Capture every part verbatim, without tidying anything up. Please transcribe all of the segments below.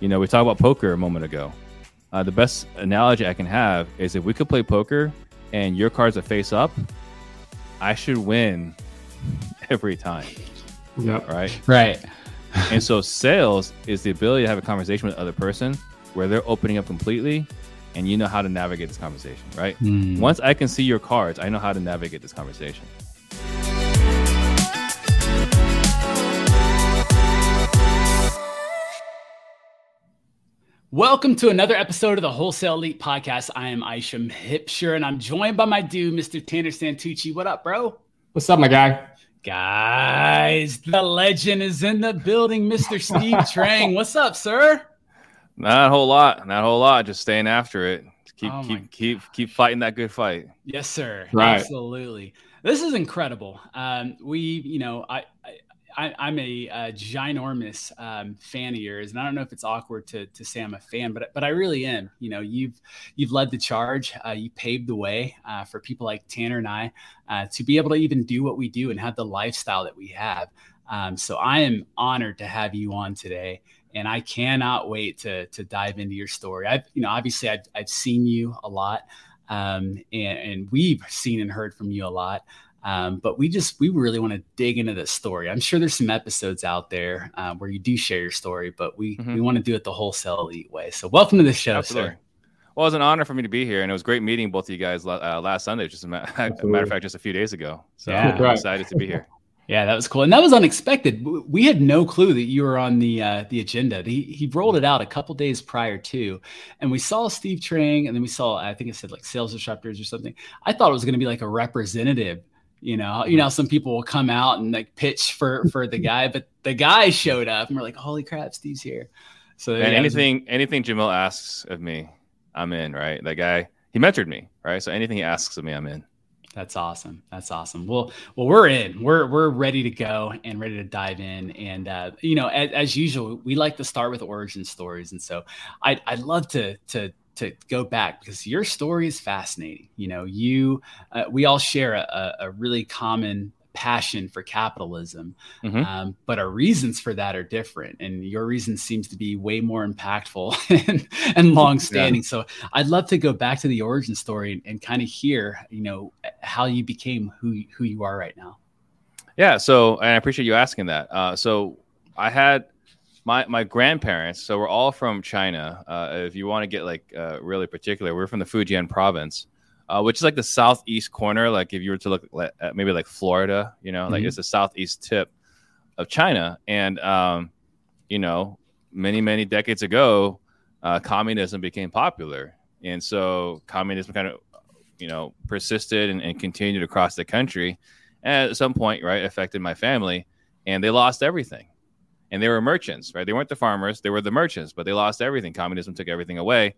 You know, we talked about poker a moment ago. Uh, the best analogy I can have is if we could play poker and your cards are face up, I should win every time. Yep. Right. Right. And so sales is the ability to have a conversation with the other person where they're opening up completely and you know how to navigate this conversation, right? Mm. Once I can see your cards, I know how to navigate this conversation. Welcome to another episode of the Wholesale Elite Podcast. I am Aisha Hipsher, and I'm joined by my dude, Mister Tanner Santucci. What up, bro? What's up, my guy? Guys, the legend is in the building, Mister Steve Trang. What's up, sir? Not a whole lot. Not a whole lot. Just staying after it. Just keep, oh keep, keep, keep fighting that good fight. Yes, sir. Right. Absolutely. This is incredible. Um, we, you know, I. I I, I'm a, a ginormous um, fan of yours, and I don't know if it's awkward to to say I'm a fan, but but I really am. You know, you've you've led the charge, uh, you paved the way uh, for people like Tanner and I uh, to be able to even do what we do and have the lifestyle that we have. Um, so I am honored to have you on today, and I cannot wait to to dive into your story. I've you know obviously I've I've seen you a lot, um, and and we've seen and heard from you a lot. Um, but we just, we really want to dig into this story. I'm sure there's some episodes out there uh, where you do share your story, but we, mm-hmm. we want to do it the Wholesale Elite way. So welcome to the show, Absolutely. Sir. Well, it was an honor for me to be here, and it was great meeting both of you guys uh, last Sunday, just a, ma- a matter of fact, just a few days ago. So yeah. I'm excited to be here. Yeah, that was cool. And that was unexpected. We had no clue that you were on the uh, the agenda. He he rolled it out a couple days prior too. And we saw Steve Trang, and then we saw, I think it said like Sales Disruptors or something. I thought it was going to be like a representative. You know, you know, some people will come out and like pitch for, for the guy, but the guy showed up and we're like, holy crap, Steve's here. So and anything, anything Jamil asks of me, I'm in, right? That guy, he mentored me, right? So anything he asks of me, I'm in. That's awesome. That's awesome. Well, well, we're in, we're, we're ready to go and ready to dive in. And, uh, you know, as, as usual, we like to start with origin stories. And so I'd, I'd love to, to, to go back because your story is fascinating. You know, you, uh, we all share a, a really common passion for capitalism, mm-hmm. um, but our reasons for that are different. And your reason seems to be way more impactful and, and longstanding. Yeah. So I'd love to go back to the origin story and, and kind of hear, you know, how you became who, who you are right now. Yeah. So, and I appreciate you asking that. Uh, so I had, My my grandparents, so we're all from China. Uh, if you want to get like uh, really particular, we're from the Fujian province, uh, which is like the southeast corner. Like if you were to look at maybe like Florida, you know, like mm-hmm. it's the southeast tip of China. And, um, you know, many, many decades ago, uh, communism became popular. And so communism kind of, you know, persisted and, and continued across the country. And at some point, right, affected my family and they lost everything. And they were merchants, right? They weren't the farmers. They were the merchants, but they lost everything. Communism took everything away.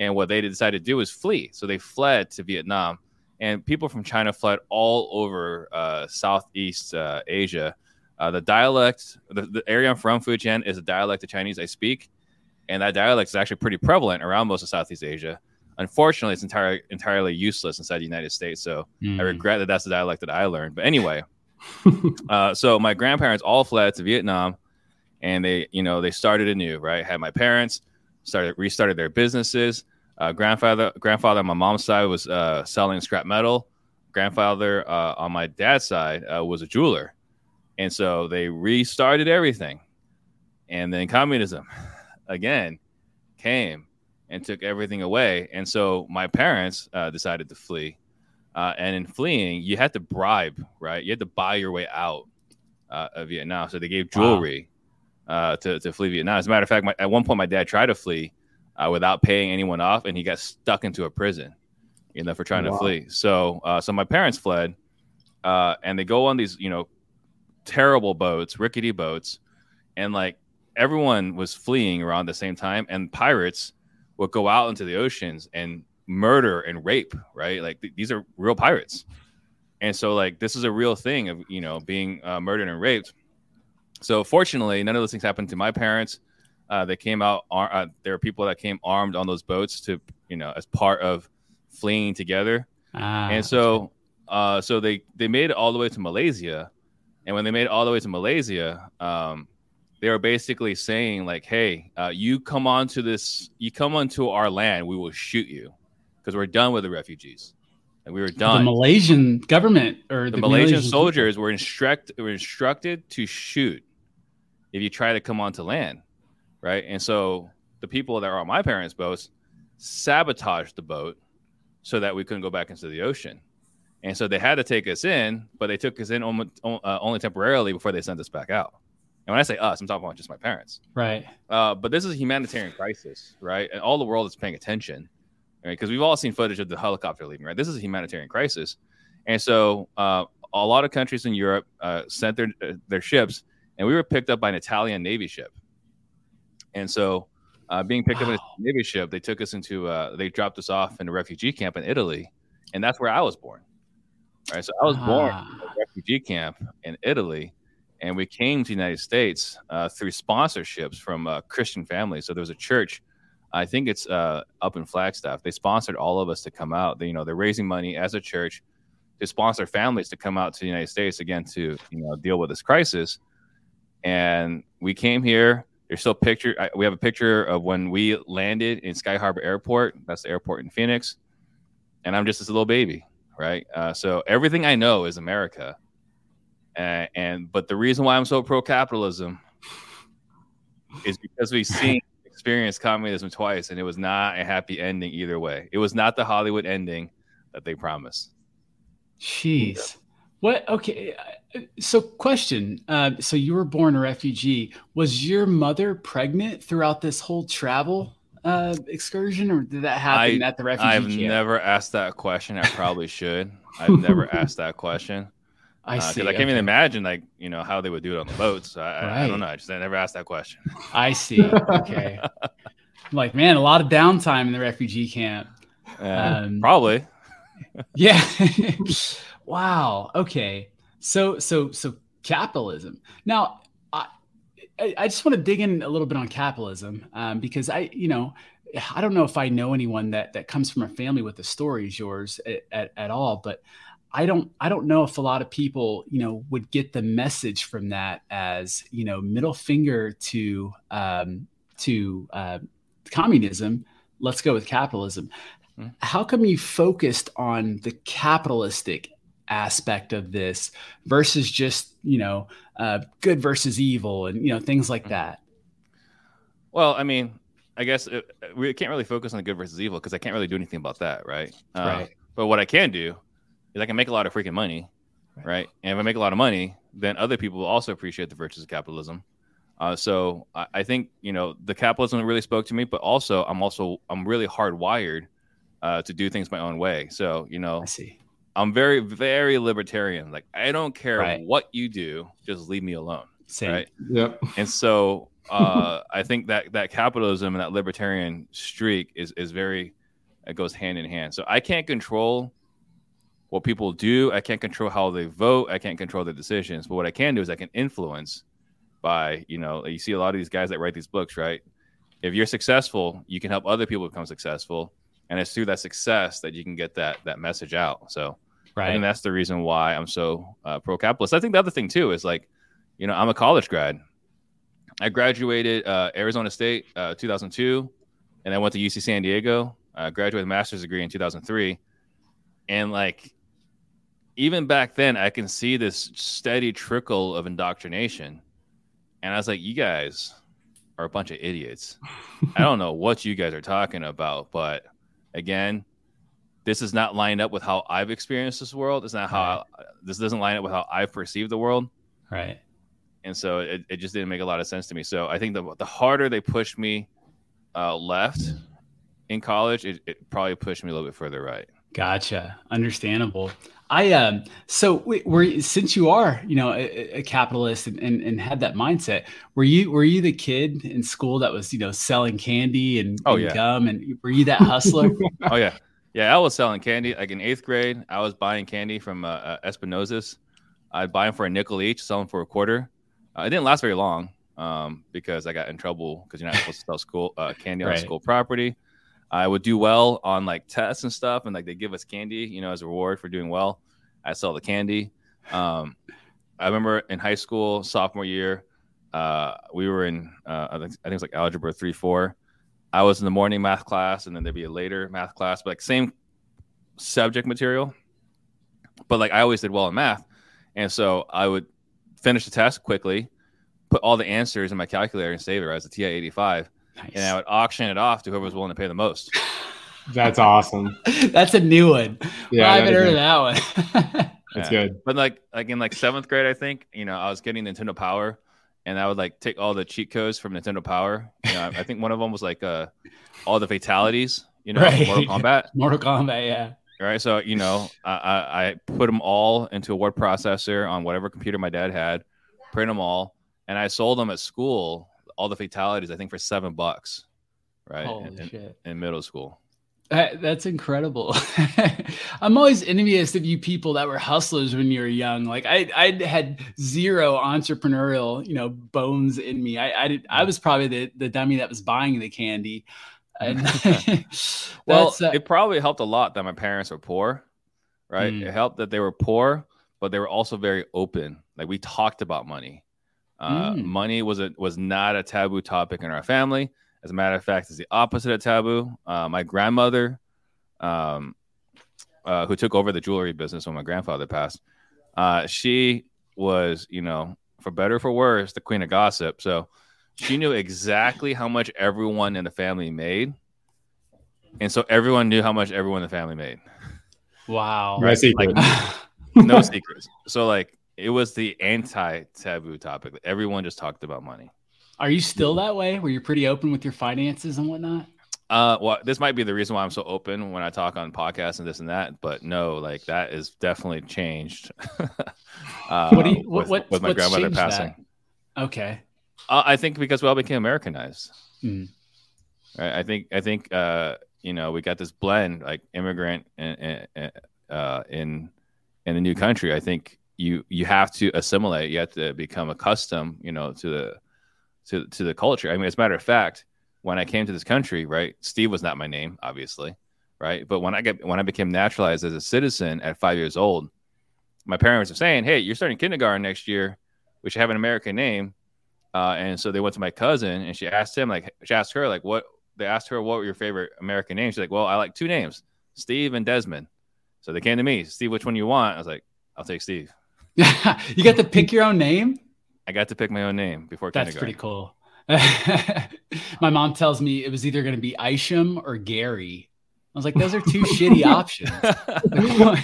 And what they decided to do was flee. So they fled to Vietnam. And people from China fled all over uh, Southeast uh, Asia. Uh, the dialect, the, the area I'm from, Fujian, is a dialect of Chinese I speak. And that dialect is actually pretty prevalent around most of Southeast Asia. Unfortunately, it's entire, entirely useless inside the United States. So mm. I regret that that's the dialect that I learned. But anyway, uh, so my grandparents all fled to Vietnam. And they, you know, they started anew, right? Had my parents started, restarted their businesses. Uh, grandfather, grandfather on my mom's side was uh, selling scrap metal. Grandfather uh, on my dad's side uh, was a jeweler. And so they restarted everything. And then communism again came and took everything away. And so my parents uh, decided to flee. Uh, and in fleeing, you had to bribe, right? You had to buy your way out uh, of Vietnam. So they gave jewelry. Wow. Uh, to, to flee Vietnam. As a matter of fact, my, at one point, my dad tried to flee uh, without paying anyone off, and he got stuck into a prison, you know, for trying wow. to flee. So, uh, so my parents fled, uh, and they go on these, you know, terrible boats, rickety boats, and like everyone was fleeing around the same time, and pirates would go out into the oceans and murder and rape, right? Like th- these are real pirates, and so like this is a real thing of you know being uh, murdered and raped. So fortunately, none of those things happened to my parents. Uh, they came out. Ar- uh, there are people that came armed on those boats to, you know, as part of fleeing together. Ah, and so, uh, so they, they made it all the way to Malaysia. And when they made it all the way to Malaysia, um, they were basically saying like, hey, uh, you come onto this, you come onto our land, we will shoot you because we're done with the refugees. And we were done. The Malaysian government or the, the Malaysian, Malaysian soldiers were, instruct, were instructed to shoot if you try to come onto land, right? And so the people that are on my parents' boats sabotaged the boat so that we couldn't go back into the ocean. And so they had to take us in, but they took us in only, uh, only temporarily before they sent us back out. And when I say us, I'm talking about just my parents. Right. Uh, but this is a humanitarian crisis, right? And all the world is paying attention, right? Because we've all seen footage of the helicopter leaving, right? This is a humanitarian crisis. And so uh, a lot of countries in Europe uh, sent their their ships, and we were picked up by an Italian Navy ship. And so uh, being picked wow. up by a Navy ship, they took us into, uh, they dropped us off in a refugee camp in Italy. And that's where I was born, right? So I was ah. born in a refugee camp in Italy. And we came to the United States uh, through sponsorships from uh, Christian families. So there was a church, I think it's uh, up in Flagstaff. They sponsored all of us to come out. They, you know, they're raising money as a church to sponsor families to come out to the United States again to, you know, deal with this crisis. And we came here. There's still picture. I, we have a picture of when we landed in Sky Harbor Airport. That's the airport in Phoenix. And I'm just this little baby, right? Uh, so everything I know is America. Uh, and but the reason why I'm so pro-capitalism is because we've seen experienced communism twice, and it was not a happy ending either way. It was not the Hollywood ending that they promised. Jeez, yeah. What? Okay, so question. Uh, so you were born a refugee. Was your mother pregnant throughout this whole travel uh, excursion, or did that happen I, at the refugee I've camp? Never asked that question. I probably should. I've never asked that question. I see. Uh, I can't okay. even imagine, like, you know, how they would do it on the boats. I, right. I, I don't know. I just I never asked that question. I see. Okay. Like, man, a lot of downtime in the refugee camp. Yeah, um, probably. Yeah. Wow. Okay. So, so, so capitalism. Now, I, I just want to dig in a little bit on capitalism um, because I, you know, I don't know if I know anyone that that comes from a family with the stories yours at, at, at all, but. I don't I don't know if a lot of people, you know, would get the message from that as, you know, middle finger to um, to uh, communism. Let's go with capitalism. Mm-hmm. How come you focused on the capitalistic aspect of this versus just, you know, uh, good versus evil and, you know, things like mm-hmm. that? Well, I mean, I guess it, we can't really focus on the good versus evil because I can't really do anything about that. Right. Right. Uh, but what I can do. I can make a lot of freaking money, right. right? And if I make a lot of money, then other people will also appreciate the virtues of capitalism. Uh, so I, I think, you know, the capitalism really spoke to me, but also I'm also I'm really hardwired uh, to do things my own way. So, you know, I see. I'm very, very libertarian. Like, I don't care right. what you do. Just leave me alone. Same. Right? Yep. And so uh, I think that that capitalism and that libertarian streak is is very it goes hand in hand. So I can't control what people do. I can't control how they vote. I can't control their decisions. But what I can do is I can influence by, you know, you see a lot of these guys that write these books, right? If you're successful, you can help other people become successful. And it's through that success that you can get that that message out. So right. And that's the reason why I'm so uh, pro-capitalist. I think the other thing, too, is like, you know, I'm a college grad. I graduated uh, Arizona State uh, two thousand two, and I went to U C San Diego. I graduated with a master's degree in two thousand three. And like, even back then, I can see this steady trickle of indoctrination. And I was like, you guys are a bunch of idiots. I don't know what you guys are talking about. But again, this is not lined up with how I've experienced this world. It's not how right. I, this doesn't line up with how I've perceived the world. Right. And so it, it just didn't make a lot of sense to me. So I think the, the harder they pushed me uh, left in college, it, it probably pushed me a little bit further right. Gotcha. Understandable. I um. So, were since you are, you know, a, a capitalist and, and and had that mindset, were you were you the kid in school that was, you know, selling candy and, oh, and yeah. gum, and were you that hustler? oh yeah, yeah. I was selling candy. Like in eighth grade, I was buying candy from uh, uh, Espinosa's. I'd buy them for a nickel each, sell them for a quarter. Uh, it didn't last very long, um, because I got in trouble because you're not supposed to sell school uh, candy right. on school property. I would do well on like tests and stuff. And like, they give us candy, you know, as a reward for doing well. I sell the candy. Um, I remember in high school, sophomore year, uh, we were in, uh, I think it was like algebra three, four. I was in the morning math class, and then there'd be a later math class, but like same subject material. But like I always did well in math. And so I would finish the test quickly, put all the answers in my calculator and save it. I was a T I eighty-five. Nice. And I would auction it off to whoever was willing to pay the most. That's awesome. That's a new one. Yeah, well, I haven't heard of that one. That's yeah. good. But like, like in like seventh grade, I think, you know, I was getting Nintendo Power, and I would like take all the cheat codes from Nintendo Power. You know, I think one of them was like uh, all the fatalities, you know, right. Mortal Kombat. Mortal Kombat, yeah. Right. So, you know, I, I, I put them all into a word processor on whatever computer my dad had, print them all. And I sold them at school, all the fatalities, I think for seven bucks. Right. Holy in, shit. In, in middle school. That, that's incredible. I'm always envious of you people that were hustlers when you were young. Like I, I had zero entrepreneurial, you know, bones in me. I, I, did, I was probably the, the dummy that was buying the candy. And well, uh, it probably helped a lot that my parents were poor, right? Mm. It helped that they were poor, but they were also very open. Like we talked about money. Uh, mm. Money was a, was not a taboo topic in our family. As a matter of fact, it's the opposite of taboo. Uh, my grandmother, um, uh, who took over the jewelry business when my grandfather passed, uh, she was, you know, for better or for worse, the queen of gossip. So she knew exactly how much everyone in the family made. And so everyone knew how much everyone in the family made. Wow. Right? Like, no secrets. So like it was the anti-taboo topic. Everyone just talked about money. Are you still that way where you're pretty open with your finances and whatnot? Uh, well, this might be the reason why I'm so open when I talk on podcasts and this and that. But no, like that is definitely changed. uh, what do you, what, with, what, with my what's grandmother passing. That? Okay. Uh, I think because we all became Americanized. Mm. Right? I think, I think, uh, you know, we got this blend like immigrant and, and, uh, in, in a new country. I think you, you have to assimilate, you have to become accustomed, you know, to the, to, to the culture. I mean, as a matter of fact, when I came to this country, right, Steve was not my name, obviously. Right. But when I got, when I became naturalized as a citizen at five years old, my parents were saying, hey, you're starting kindergarten next year. We should have an American name. Uh, and so they went to my cousin, and she asked him, like, she asked her, like, what they asked her, what were your favorite American names? She's like, well, I like two names, Steve and Desmond. So they came to me, Steve, which one you want? I was like, I'll take Steve. You got to pick your own name? I got to pick my own name before That's kindergarten. That's pretty cool. My mom tells me it was either going to be Isham or Gary. I was like, those are two shitty options.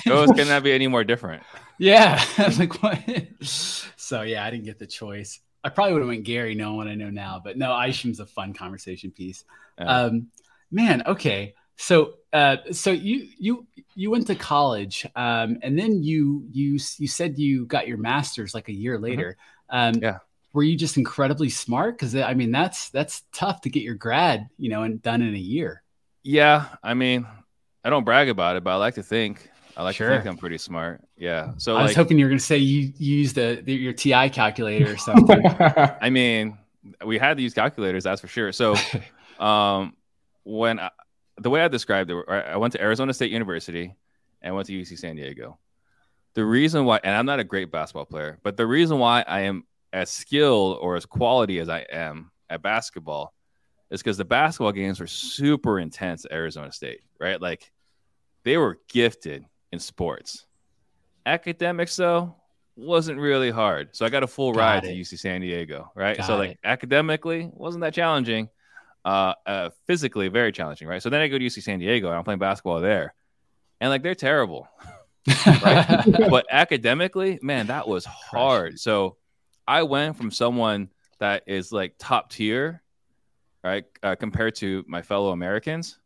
Those cannot be any more different. Yeah. I was like, what? So, yeah, I didn't get the choice. I probably would have went Gary, knowing what I know now, but no, Aisham's a fun conversation piece. Uh, um, man, okay. So, uh, so you you you went to college, um, and then you you you said you got your master's like a year later. Mm-hmm. Um, yeah. Were you just incredibly smart? Because I mean, that's that's tough to get your grad, you know, and done in a year. Yeah, I mean, I don't brag about it, but I like to think. I like sure. to think I'm pretty smart. Yeah. So I like, was hoping you were going to say you used the, the, your T I calculator or something. I mean, we had to use calculators, that's for sure. So um, when I, the way I described it, I went to Arizona State University and went to U C San Diego. The reason why, and I'm not a great basketball player, but the reason why I am as skilled or as quality as I am at basketball is because the basketball games were super intense at Arizona State, right? Like they were gifted in sports. Academics though wasn't really hard, so I got a full got ride it. to U C San Diego, right? Got so like it. Academically wasn't that challenging, uh, uh physically very challenging, right? So then I go to U C San Diego and I'm playing basketball there, and like they're terrible, right? But academically, man, that was hard. So I went from someone that is like top tier, right, uh, compared to my fellow Americans,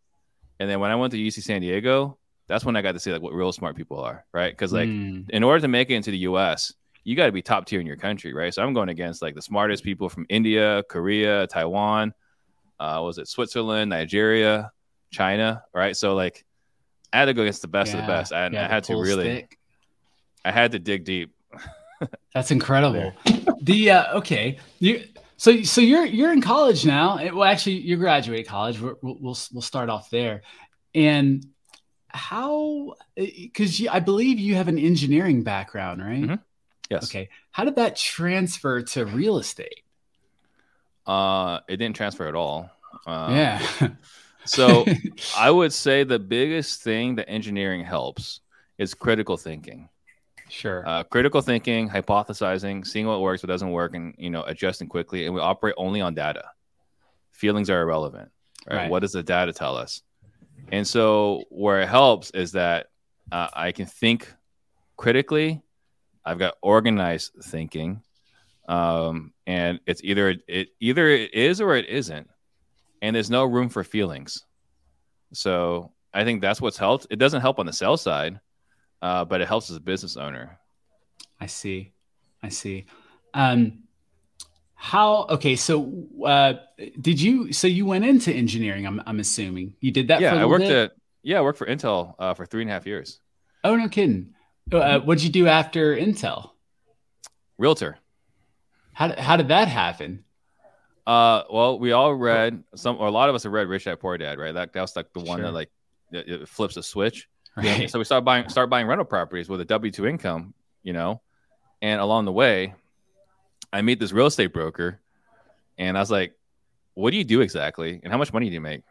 and then when I went to U C San Diego, that's when I got to see like what real smart people are, right? Because like mm. in order to make it into the U S, you got to be top tier in your country, right? So I'm going against like the smartest people from India, Korea, Taiwan, uh, was it Switzerland, Nigeria, China, right? So like I had to go against the best yeah. of the best. I, yeah, I had to really, stick. I had to dig deep. That's incredible. The uh, okay, you so so you're you're in college now. Well, actually, you graduated college. We're, we'll we'll start off there, and. How, because I believe you have an engineering background, right? Mm-hmm. Yes. Okay. How did that transfer to real estate? Uh, it didn't transfer at all. Uh, yeah. So I would say the biggest thing that engineering helps is critical thinking. Sure. Uh, critical thinking, hypothesizing, seeing what works, what doesn't work, and, you know, adjusting quickly. And we operate only on data. Feelings are irrelevant. Right? Right. What does the data tell us? And so where it helps is that uh, I can think critically. I've got organized thinking, um, and it's either it either it is or it isn't, and there's no room for feelings. So I think that's what's helped. It doesn't help on the sales side, uh, but it helps as a business owner. I see, I see. Um, how okay? So uh, did you? So you went into engineering? I'm I'm assuming you did that. Yeah, for a I worked bit? at yeah I worked for Intel uh, for three and a half years. Oh, no kidding. Uh, what'd you do after Intel? Realtor. How how did that happen? Uh, well, we all read some, or a lot of us have read Rich Dad Poor Dad, right? That, that was like the one sure. that like it, it flips a switch. Right. Yeah. So we start buying start buying rental properties with a W two income, you know. And along the way, I meet this real estate broker, and I was like, "What do you do exactly? And how much money do you make?"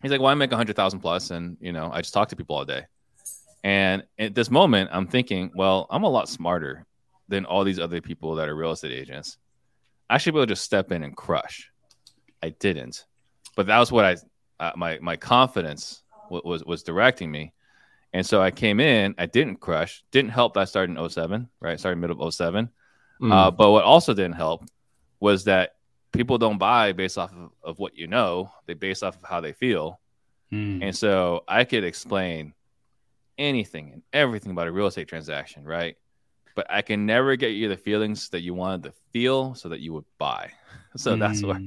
He's like, "Well, I make a hundred thousand plus, and you know, I just talk to people all day." And at this moment, I'm thinking, well, I'm a lot smarter than all these other people that are real estate agents. I should be able to just step in and crush. I didn't. But that was what I, uh, my my confidence w- was was directing me. And so I came in. I didn't crush. Didn't help that I started in oh seven, right? I started middle of oh seven. Mm. Uh, but what also didn't help was that people don't buy based off of, of what you know. They base off of how they feel. Mm. And so I could explain anything and everything about a real estate transaction, right? But I can never get you the feelings that you wanted to feel so that you would buy. So mm. that's what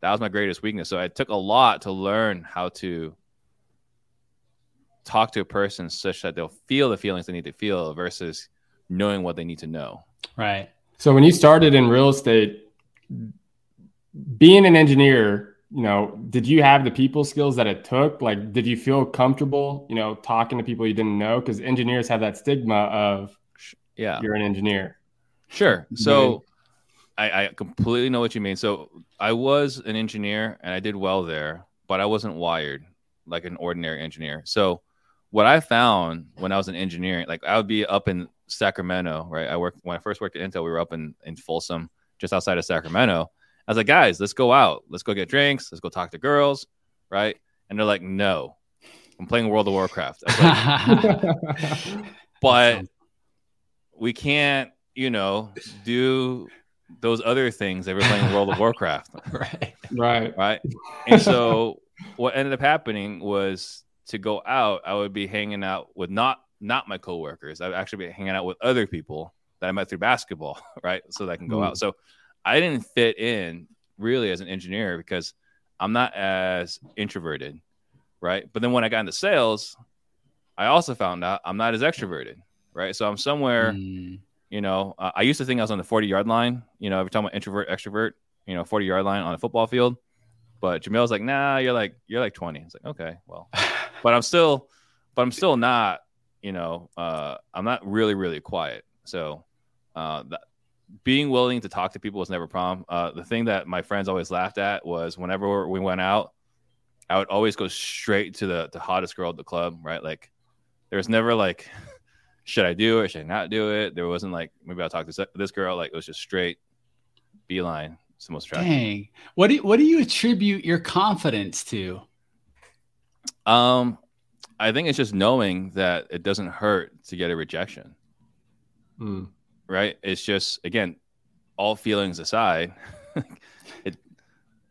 that was my greatest weakness. So it took a lot to learn how to talk to a person such that they'll feel the feelings they need to feel versus knowing what they need to know. Right. So when you started in real estate, being an engineer, you know, did you have the people skills that it took? Like, did you feel comfortable, you know, talking to people you didn't know? Because engineers have that stigma of, yeah, you're an engineer. Sure. So I, I completely know what you mean. So I was an engineer and I did well there, but I wasn't wired like an ordinary engineer. So what I found when I was in engineering, like I would be up in Sacramento, right? I worked, when I first worked at Intel, we were up in, in Folsom, just outside of Sacramento. I was like, guys, let's go out. Let's go get drinks. Let's go talk to girls, right? And they're like, no, I'm playing World of Warcraft. I was like, but we can't, you know, do those other things that we're playing World of Warcraft. Right. Right. Right. And so what ended up happening was to go out, I would be hanging out with not not my coworkers. I would actually be hanging out with other people that I met through basketball, right? So that I can go mm. out. So I didn't fit in really as an engineer because I'm not as introverted, right? But then when I got into sales, I also found out I'm not as extroverted, right? So I'm somewhere, mm. you know, uh, I used to think I was on the forty-yard line. You know, every time I introvert, extrovert, you know, forty-yard line on a football field. But Jamil's like, nah, you're like, you're like twenty. It's like, okay, well, but I'm still, but I'm still not, you know, uh, I'm not really, really quiet. So uh, that, being willing to talk to people was never a problem. Uh, the thing that my friends always laughed at was whenever we went out, I would always go straight to the, the hottest girl at the club, right? Like there was never like, should I do it? Should I not do it? There wasn't like, maybe I'll talk to this girl. Like it was just straight beeline. It's the most attractive. Dang. What do, what do you attribute your confidence to? Um, I think it's just knowing that it doesn't hurt to get a rejection. Hmm. Right. It's just, again, all feelings aside, it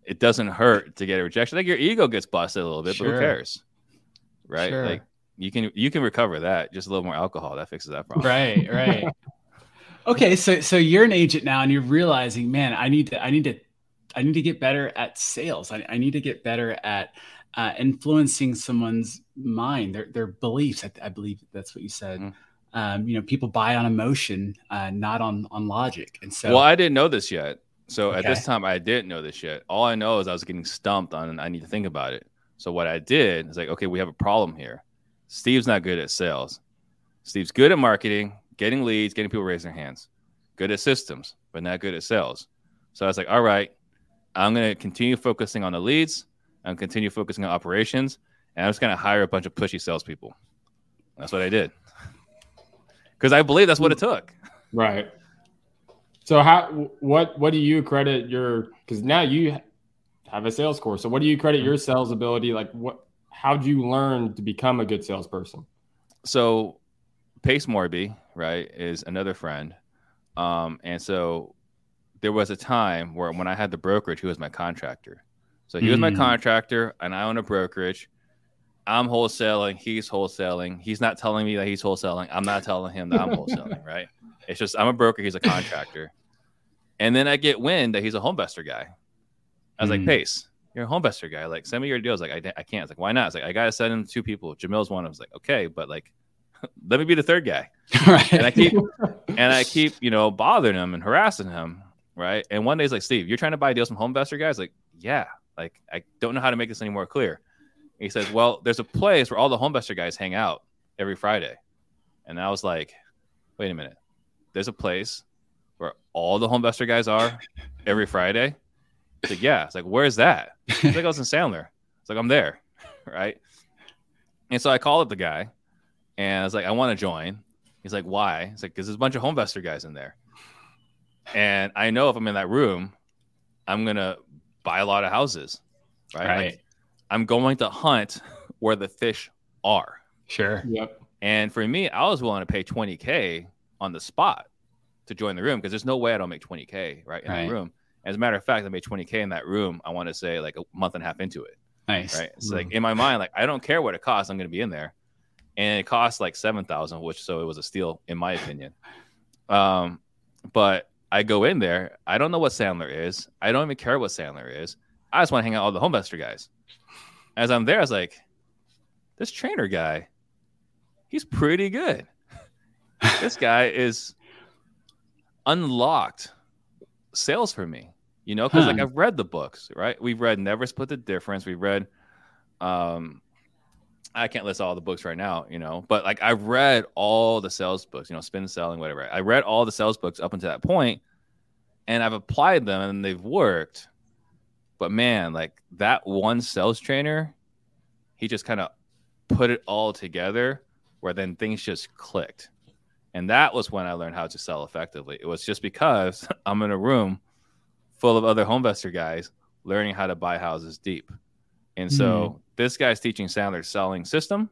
it doesn't hurt to get a rejection. Like your ego gets busted a little bit, sure. but who cares? Right. Sure. Like you can you can recover that. Just a little more alcohol. That fixes that problem. Right. Right. Okay. So so you're an agent now and you're realizing, man, I need to I need to I need to get better at sales. I, I need to get better at uh, influencing someone's mind, their their beliefs. I, I believe that's what you said. Mm-hmm. Um, you know, people buy on emotion, uh, not on, on logic. And so, well, I didn't know this yet. So okay. At this time I didn't know this yet. All I know is I was getting stumped on and I need to think about it. So what I did is like, okay, we have a problem here. Steve's not good at sales. Steve's good at marketing, getting leads, getting people raising their hands, good at systems, but not good at sales. So I was like, all right, I'm going to continue focusing on the leads. I'm continue focusing on operations. And I'm just going to hire a bunch of pushy salespeople. That's what I did. Because I believe that's what it took. Right. So how, what, what do you credit your, because now you have a sales course. So what do you credit your sales ability? Like what, how'd you learn to become a good salesperson? So Pace Morby, right, is another friend. Um, and so there was a time where when I had the brokerage, he was my contractor. So he mm. was my contractor and I own a brokerage. I'm wholesaling. He's wholesaling. He's not telling me that he's wholesaling. I'm not telling him that I'm wholesaling, right? It's just I'm a broker. He's a contractor. And then I get wind that he's a HomeVestor guy. I was mm. like, Pace, you're a HomeVestor guy. Like, send me your deals. Like, I, I can't. It's like, why not? It's like, I got to send him two people. Jamil's one. I was like, okay, but like, let me be the third guy. Right. And I keep, and I keep, you know, bothering him and harassing him, right? And one day he's like, Steve, you're trying to buy deals from HomeVestor guys? Like, yeah. Like, I don't know how to make this any more clear. He says, well, there's a place where all the HomeVestor guys hang out every Friday. And I was like, wait a minute. There's a place where all the HomeVestor guys are every Friday? It's like, yeah. It's like, where's that? It's like, I was in Sandler. It's like, I'm there. Right. And so I called up the guy and I was like, I want to join. He's like, why? It's like, because there's a bunch of HomeVestor guys in there. And I know if I'm in that room, I'm going to buy a lot of houses. Right. Right. Like, I'm going to hunt where the fish are. Sure. Yep. And for me, I was willing to pay twenty K on the spot to join the room because there's no way I don't make twenty K right in right. the room. As a matter of fact, I made twenty K in that room. I want to say like a month and a half into it. Nice. Right. It's so, mm-hmm. like in my mind, like I don't care what it costs. I'm going to be in there, and it costs like seven thousand, which so it was a steal in my opinion. Um, but I go in there. I don't know what Sandler is. I don't even care what Sandler is. I just want to hang out with all the HomeVestor guys. As I'm there, I was like, this trainer guy, he's pretty good. This guy is unlocked sales for me, you know, because huh. like I've read the books, right? We've read Never Split the Difference. We've read, um, I can't list all the books right now, you know, but like I've read all the sales books, you know, Spin Selling, whatever. I read all the sales books up until that point, and I've applied them and they've worked. But man, like that one sales trainer, he just kind of put it all together where then things just clicked. And that was when I learned how to sell effectively. It was just because I'm in a room full of other HomeVestor guys learning how to buy houses deep. And so mm-hmm. this guy's teaching Sandler's selling system,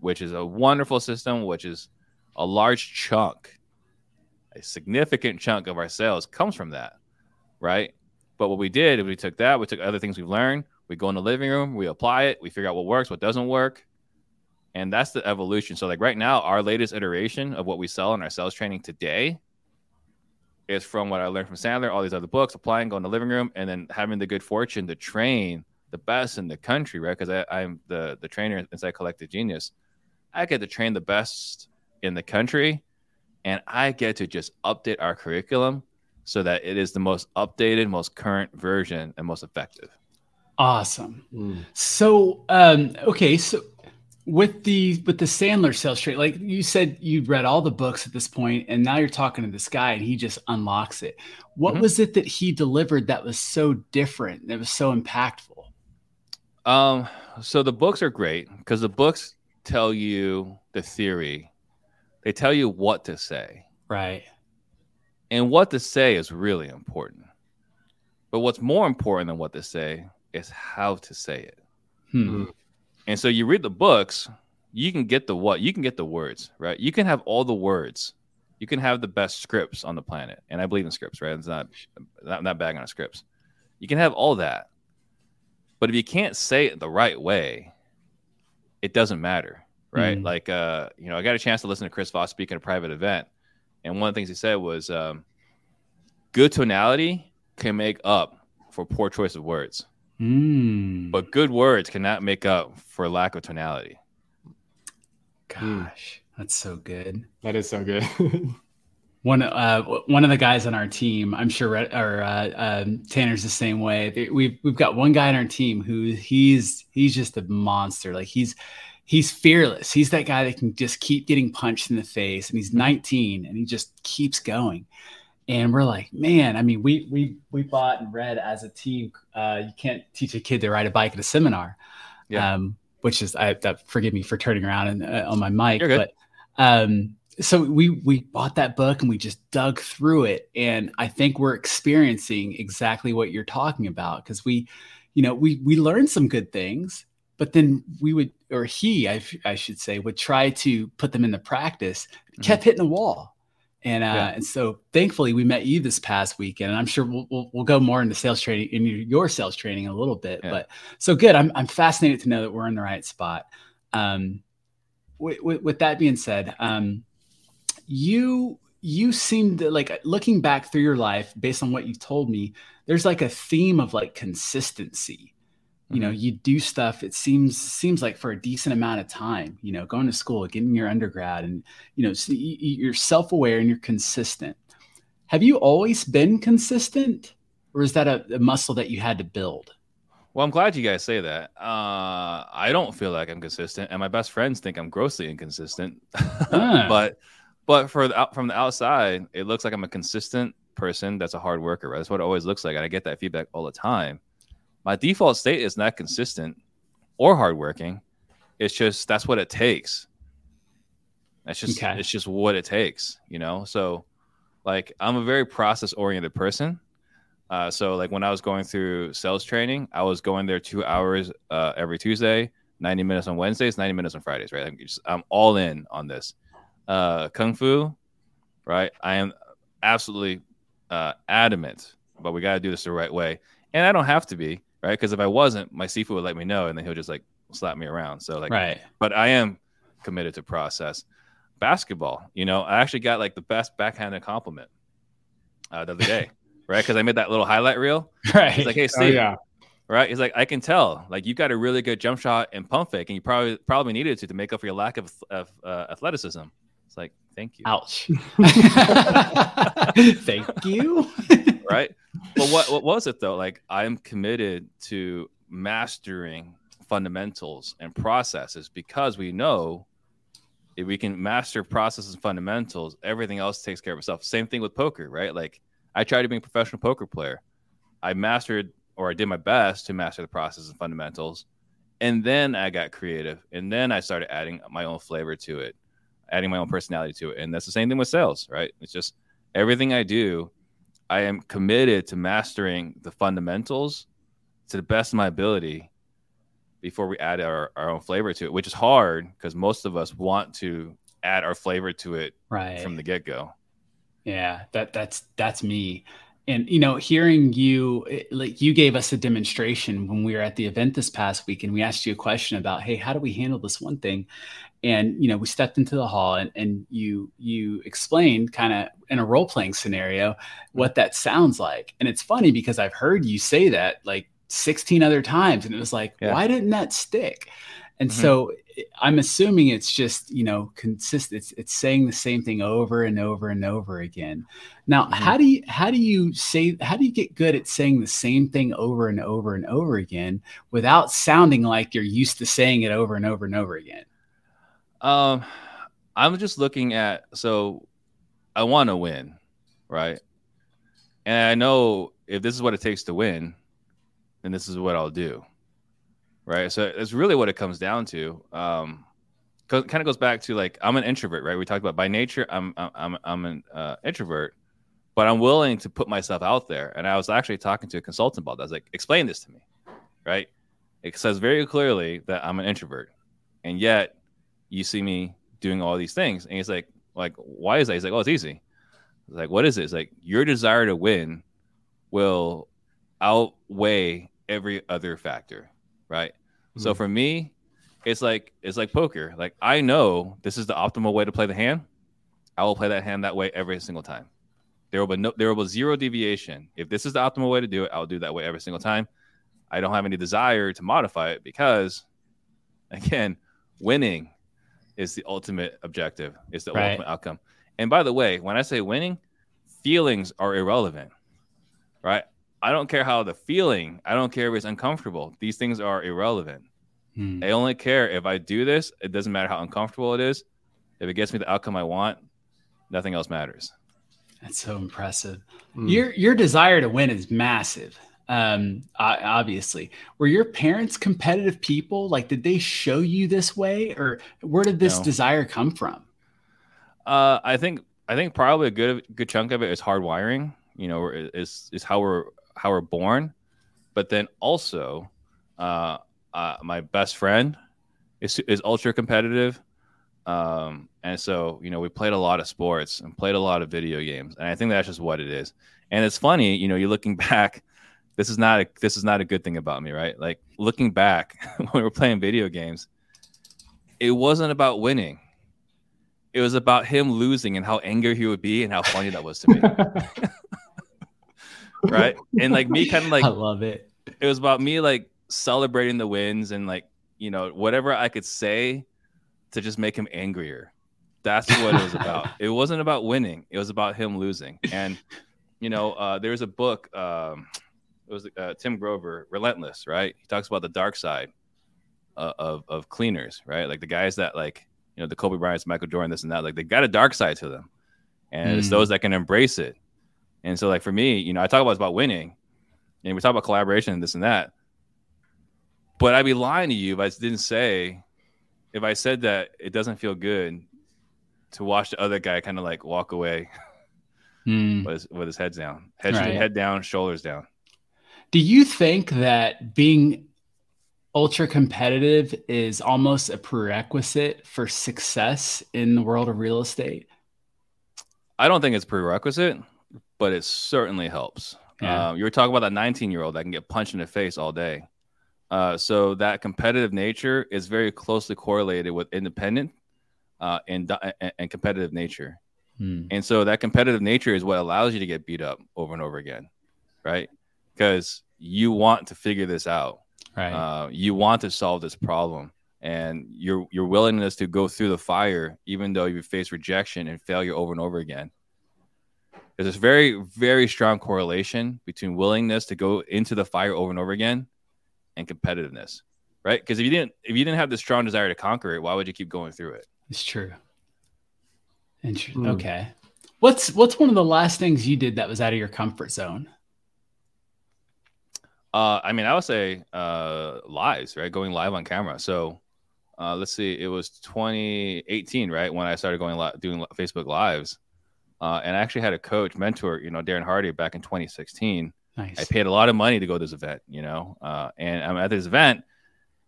which is a wonderful system, which is a large chunk, a significant chunk of our sales comes from that, right? But what we did is we took that, we took other things we've learned, we go in the living room, we apply it, we figure out what works, what doesn't work. And that's the evolution. So like right now, our latest iteration of what we sell in our sales training today is from what I learned from Sandler, all these other books, applying, going to the living room, and then having the good fortune to train the best in the country, right? Because I'm the, the trainer inside Collective Genius. I get to train the best in the country, and I get to just update our curriculum so that it is the most updated, most current version and most effective. Awesome. Mm. So, um, okay. So with the, with the Sandler sales trade, like you said, you read all the books at this point, and now you're talking to this guy and he just unlocks it. What mm-hmm. was it that he delivered that was so different, that was so impactful? Um, so the books are great because the books tell you the theory. They tell you what to say. Right. And what to say is really important. But what's more important than what to say is how to say it. Hmm. And so you read the books, you can get the what, you can get the words, right? You can have all the words. You can have the best scripts on the planet. And I believe in scripts, right? It's not, I'm not bagging on scripts. You can have all that. But if you can't say it the right way, it doesn't matter, right? Hmm. Like, uh, you know, I got a chance to listen to Chris Voss speak at a private event. And one of the things he said was, um, good tonality can make up for poor choice of words. Mm. But good words cannot make up for lack of tonality. Gosh, that's so good. That is so good. One uh, one of the guys on our team, I'm sure, or uh, um, Tanner's the same way. We've, we've got one guy on our team who he's he's just a monster. Like he's... He's fearless. He's that guy that can just keep getting punched in the face. And he's nineteen and he just keeps going. And we're like, man, I mean, we we we bought and read as a team. Uh, you can't teach a kid to ride a bike at a seminar, yeah. um, which is I, that. Forgive me for turning around and uh, on my mic, but um, so we we bought that book and we just dug through it, and I think we're experiencing exactly what you're talking about because we, you know, we we learned some good things, but then we would, or he, I I should say, would try to put them into practice, mm-hmm. kept hitting the wall. And, uh, yeah. and so thankfully we met you this past weekend, and I'm sure we'll, we'll, we'll go more into sales training, in your sales training in a little bit, yeah. but so good. I'm, I'm fascinated to know that we're in the right spot. Um, with, with, with that being said, um, you, you seem to, like, looking back through your life based on what you told me, there's like a theme of like consistency. You know, you do stuff, it seems seems like for a decent amount of time, you know, going to school, getting your undergrad, and, you know, so you're self-aware and you're consistent. Have you always been consistent, or is that a, a muscle that you had to build? Well, I'm glad you guys say that. Uh, I don't feel like I'm consistent, and my best friends think I'm grossly inconsistent. Huh. but but for the, from the outside, it looks like I'm a consistent person that's a hard worker, right? That's what it always looks like, and I get that feedback all the time. My default state is not consistent or hardworking. It's just, that's what it takes. That's just, okay. It's just what it takes, you know? So like, I'm a very process oriented person. Uh, so like when I was going through sales training, I was going there two hours uh, every Tuesday, ninety minutes on Wednesdays, ninety minutes on Fridays, right? I'm, just, I'm all in on this. Uh, Kung Fu, right? I am absolutely uh, adamant, but we got to do this the right way. And I don't have to be. Right. Because if I wasn't, my Sifu would let me know and then he'll just like slap me around. So like, right. But I am committed to process. Basketball, you know, I actually got like the best backhanded compliment uh, the other day. Right. Because I made that little highlight reel. Right. He's like, hey, Steve. Oh, yeah. Right. He's like, I can tell like you got a really good jump shot and pump fake and you probably probably needed to to make up for your lack of, of uh, athleticism. It's like, thank you. Ouch. Thank you. Right. Well, what, what was it though? Like, I'm committed to mastering fundamentals and processes because we know if we can master processes and fundamentals, everything else takes care of itself. Same thing with poker, right? Like, I tried to be a professional poker player. I mastered, or I did my best to master the processes and fundamentals. And then I got creative. And then I started adding my own flavor to it, adding my own personality to it. And that's the same thing with sales, right? It's just everything I do. I am committed to mastering the fundamentals to the best of my ability before we add our, our own flavor to it, which is hard because most of us want to add our flavor to it right from the get-go. Yeah, that that's that's me. And, you know, hearing you, it, like you gave us a demonstration when we were at the event this past week and we asked you a question about, hey, how do we handle this one thing? And, you know, we stepped into the hall and, and you you explained kind of in a role-playing scenario what that sounds like. And it's funny because I've heard you say that like sixteen other times. And it was like, yeah. Why didn't that stick? And mm-hmm. so I'm assuming it's just, you know, consistent. It's, it's saying the same thing over and over and over again. Now, mm-hmm. how do you how do you say how do you get good at saying the same thing over and over and over again without sounding like you're used to saying it over and over and over again? Um, I'm just looking at, so I want to win. Right. And I know if this is what it takes to win, then this is what I'll do. Right. So that's really what it comes down to. Um, kind of goes back to like, I'm an introvert, right? We talked about by nature, I'm, I'm, I'm an uh, introvert, but I'm willing to put myself out there. And I was actually talking to a consultant about that. I was like, explain this to me. Right. It says very clearly that I'm an introvert. And yet you see me doing all these things. And he's like, like, why is that? He's like, oh, it's easy. I was like, what is it? It's like your desire to win will outweigh every other factor. Right. Mm-hmm. So for me, it's like, it's like poker. Like, I know this is the optimal way to play the hand. I will play that hand that way every single time. There will be no, there will be zero deviation. If this is the optimal way to do it, I'll do that way every single time. I don't have any desire to modify it because again, winning is the ultimate objective, is the right. ultimate outcome. And by the way, when I say winning, feelings are irrelevant, right? I don't care how the feeling, I don't care if it's uncomfortable. These things are irrelevant. Hmm. I only care if I do this, it doesn't matter how uncomfortable it is. If it gets me the outcome I want, nothing else matters. That's so impressive. Mm. Your your desire to win is massive. Um, obviously, were your parents competitive people? Like, did they show you this way, or where did this no. desire come from? Uh, I think I think probably a good good chunk of it is hardwiring. You know, is is how we're how we're born. But then also, uh, uh, my best friend is is ultra competitive. Um, and so, you know, we played a lot of sports and played a lot of video games, and I think that's just what it is. And it's funny, you know, you're looking back, this is not, a, this is not a good thing about me, right? Like, looking back when we were playing video games, it wasn't about winning. It was about him losing and how angry he would be and how funny that was to me. Right. And like me kind of like, I love it. It was about me like celebrating the wins and like, you know, whatever I could say to just make him angrier. That's what it was about. It wasn't about winning. It was about him losing. And, you know, uh, there's a book, um, it was uh, Tim Grover, Relentless, right? He talks about the dark side uh, of, of cleaners, right? Like the guys that like, you know, the Kobe Bryants, Michael Jordan, this and that, like they got a dark side to them. And mm. it's those that can embrace it. And so like for me, you know, I talk about it's about winning and we talk about collaboration and this and that, but I'd be lying to you if I didn't say, if I said that it doesn't feel good to watch the other guy kind of like walk away mm. with, with his head down, head, right. head down, shoulders down. Do you think that being ultra competitive is almost a prerequisite for success in the world of real estate? I don't think it's prerequisite, but it certainly helps. Yeah. Um, you were talking about that nineteen year old that can get punched in the face all day. Uh, so that competitive nature is very closely correlated with independent uh, and, and competitive nature. Hmm. And so that competitive nature is what allows you to get beat up over and over again. Right. Because you want to figure this out. Right. Uh, you want to solve this problem, and your, your willingness to go through the fire, even though you face rejection and failure over and over again. There's this very, very strong correlation between willingness to go into the fire over and over again and competitiveness, right? Because if you didn't, if you didn't have the strong desire to conquer it, why would you keep going through it? It's true. Interesting. Mm. Okay. What's, what's one of the last things you did that was out of your comfort zone? Uh, I mean, I would say uh, lives, right? Going live on camera. So uh, let's see, it was twenty eighteen, right? When I started going li- doing Facebook Lives. Uh, and I actually had a coach, mentor, you know, Darren Hardy back in twenty sixteen. Nice. I paid a lot of money to go to this event, you know, uh, and I'm at this event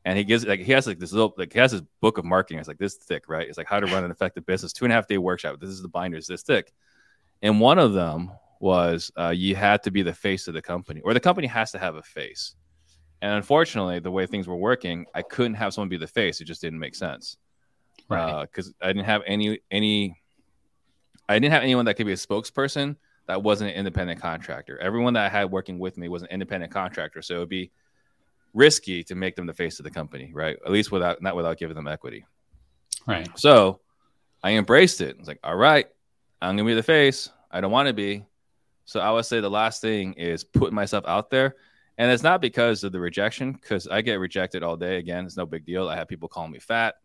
and he gives like, he has like this little, like he has this book of marketing. It's like this thick, right? It's like how to run an effective business, two and a half day workshop. This is the binders, this thick. And one of them was uh, you had to be the face of the company, or the company has to have a face. And unfortunately, the way things were working, I couldn't have someone be the face. It just didn't make sense. Right. Uh, 'cause I didn't have any, any, I didn't have anyone that could be a spokesperson that wasn't an independent contractor. Everyone that I had working with me was an independent contractor. So it would be risky to make them the face of the company, right? At least without, not without giving them equity. Right. So I embraced it. I was like, all right, I'm going to be the face. I don't want to be. So I would say the last thing is putting myself out there. And it's not because of the rejection, because I get rejected all day. Again, it's no big deal. I have people calling me fat,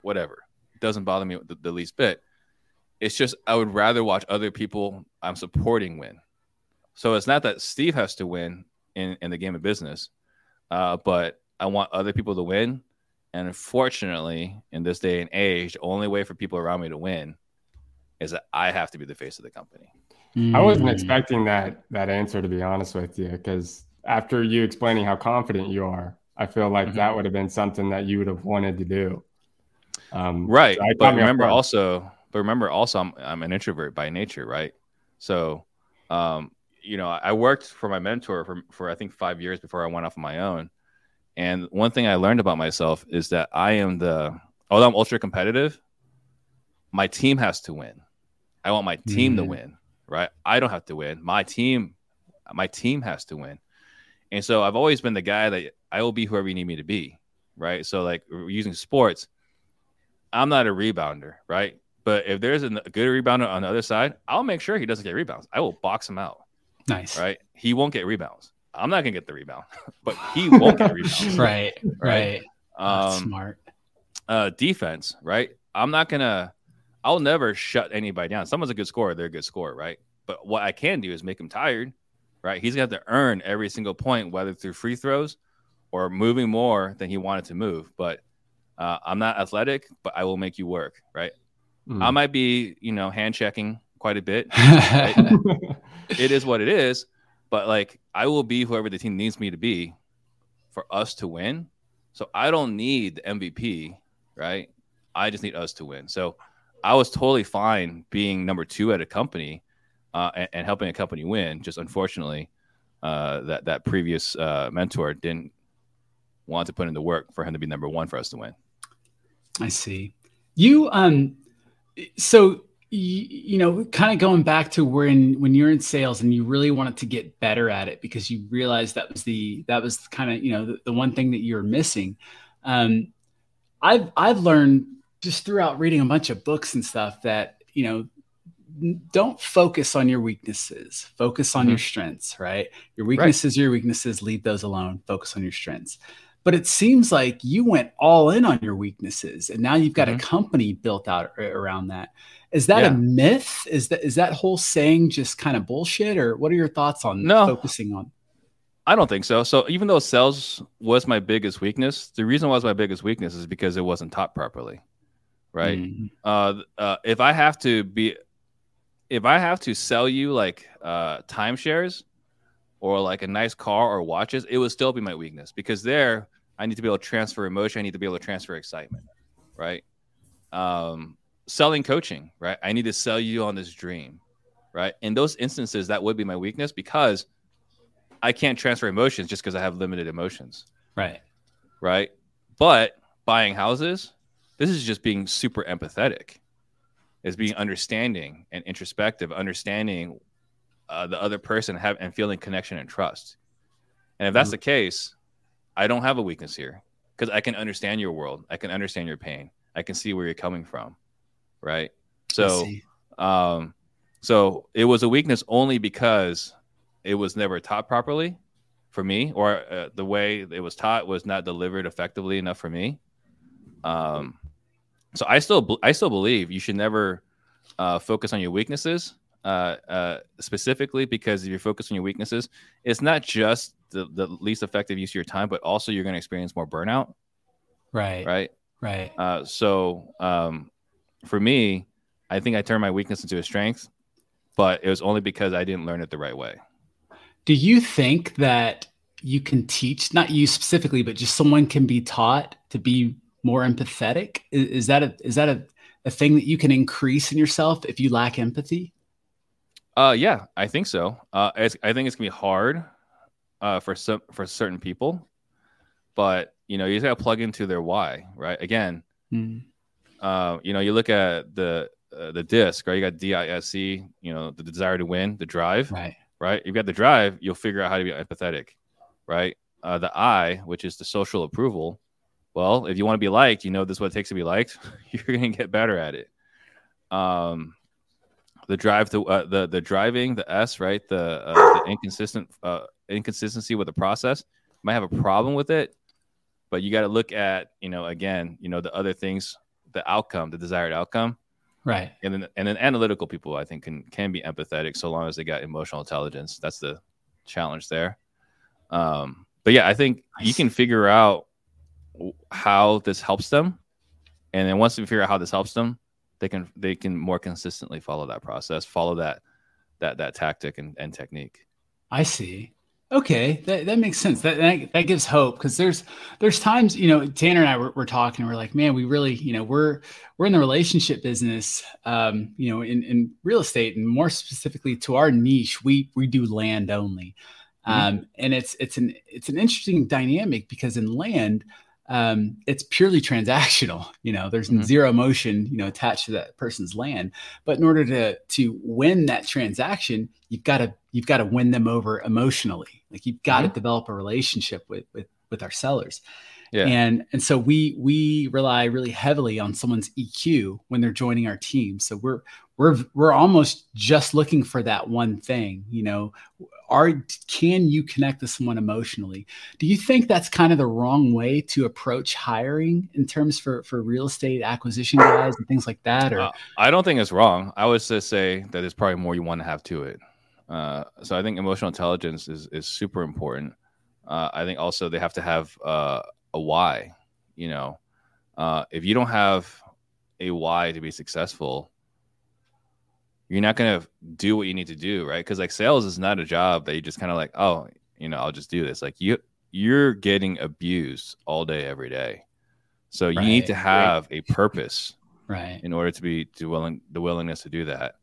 whatever. It doesn't bother me the, the least bit. It's just I would rather watch other people I'm supporting win. So it's not that Steve has to win in, in the game of business, uh, but I want other people to win. And unfortunately, in this day and age, the only way for people around me to win is that I have to be the face of the company. I wasn't expecting that that answer, to be honest with you, because after you explaining how confident you are, I feel like mm-hmm. that would have been something that you would have wanted to do. Um, right. So but remember also... But remember, also, I'm, I'm an introvert by nature, right? So, um, you know, I worked for my mentor for, for, I think, five years before I went off on my own. And one thing I learned about myself is that I am the, although I'm ultra competitive, my team has to win. I want my team mm-hmm. to win, right? I don't have to win. My team, my team has to win. And so I've always been the guy that I will be whoever you need me to be, right? So, like, using sports, I'm not a rebounder, right? But if there's a good rebounder on the other side, I'll make sure he doesn't get rebounds. I will box him out. Nice. Right? He won't get rebounds. I'm not going to get the rebound, but he won't get rebounds. Right. Right. right. Um, smart. Uh, defense, right? I'm not going to – I'll never shut anybody down. Someone's a good scorer. They're a good scorer, right? But what I can do is make him tired, right? He's going to have to earn every single point, whether through free throws or moving more than he wanted to move. But uh, I'm not athletic, but I will make you work, right? Mm. I might be, you know, hand checking quite a bit. Right? It is what it is. But like, I will be whoever the team needs me to be for us to win. So I don't need the M V P, right? I just need us to win. So I was totally fine being number two at a company uh, and, and helping a company win. Just unfortunately, uh, that that previous uh, mentor didn't want to put in the work for him to be number one for us to win. I see. You um, so. You know, kind of going back to when when you're in sales and you really wanted to get better at it because you realized that was the that was kind of, you know, the, the one thing that you're missing. Um, I've I've learned just throughout reading a bunch of books and stuff that, you know, don't focus on your weaknesses. Focus on mm-hmm. your strengths, right? Your weaknesses, right. your weaknesses, leave those alone. Focus on your strengths. But it seems like you went all in on your weaknesses and now you've got mm-hmm. a company built out around that. Is that yeah. a myth? Is that is that whole saying just kind of bullshit? Or what are your thoughts on no, focusing on? I don't think so. So even though sales was my biggest weakness, the reason why it was my biggest weakness is because it wasn't taught properly, right? Mm-hmm. Uh, uh, if I have to be, if I have to sell you like uh, timeshares or like a nice car or watches, it would still be my weakness because there I need to be able to transfer emotion. I need to be able to transfer excitement, right? Um, selling coaching, right? I need to sell you on this dream, right? In those instances, that would be my weakness because I can't transfer emotions just because I have limited emotions, right? Right. But buying houses, this is just being super empathetic. It's being understanding and introspective, understanding uh, the other person have, and feeling connection and trust. And if that's mm-hmm. the case, I don't have a weakness here because I can understand your world. I can understand your pain. I can see where you're coming from, right? So, um, so it was a weakness only because it was never taught properly for me, or uh, the way it was taught was not delivered effectively enough for me. Um, so I still, I still believe you should never uh, focus on your weaknesses, uh, uh, specifically because if you're focused on your weaknesses, it's not just the, the least effective use of your time, but also you're going to experience more burnout. Right. Right. Right. Uh, so, um, for me, I think I turned my weakness into a strength, but it was only because I didn't learn it the right way. Do you think that you can teach, not you specifically, but just someone can be taught to be more empathetic? Is, is that, a, is that a, a thing that you can increase in yourself if you lack empathy? Uh, yeah, I think so. Uh, I, I think it's gonna be hard uh, for some, for certain people, but you know, you just gotta plug into their why, right? Again, mm. Uh, you know, you look at the uh, the disc, right? You got D I S C, you know, the desire to win, the drive, right? Right? You've got the drive, you'll figure out how to be empathetic, right? Uh, the I, which is the social approval. Well, if you want to be liked, you know, this is what it takes to be liked. You're going to get better at it. Um, the drive to uh, the the driving, the S, right? The, uh, the inconsistent uh, inconsistency with the process. You might have a problem with it, but you got to look at, you know, again, you know, the other things. The outcome, the desired outcome, right? And then, and then, analytical people, I think, can can be empathetic so long as they got emotional intelligence. That's the challenge there. Um, but yeah, I think you can figure out how this helps them, and then once you figure out how this helps them, they can they can more consistently follow that process, follow that that that tactic and, and technique. I see. Okay, that, that makes sense. That that, that gives hope because there's there's times, you know, Tanner and I were, were talking. We're like, man, we really, you know, we're we're in the relationship business, um, you know, in, in real estate, and more specifically to our niche, we we do land only, um, mm-hmm. and it's it's an it's an interesting dynamic because in land, um, it's purely transactional. You know, there's mm-hmm. zero emotion, you know, attached to that person's land. But in order to to win that transaction, you've got to you've got to win them over emotionally. Like you've got mm-hmm. to develop a relationship with, with, with our sellers. Yeah. And, and so we, we rely really heavily on someone's E Q when they're joining our team. So we're, we're, we're almost just looking for that one thing, you know, are, can you connect with someone emotionally? Do you think that's kind of the wrong way to approach hiring in terms for, for real estate acquisition guys and things like that? Or uh, I don't think it's wrong. I would just say that there's probably more you want to have to it. Uh, so I think emotional intelligence is, is super important. Uh, I think also they have to have uh, a why, you know, uh, if you don't have a why to be successful, you're not going to do what you need to do. Right. Cause like sales is not a job that you just kind of like, oh, you know, I'll just do this. Like you, you're getting abused all day, every day. So right, you need to have right. a purpose right. in order to be to willing, the willingness to do that.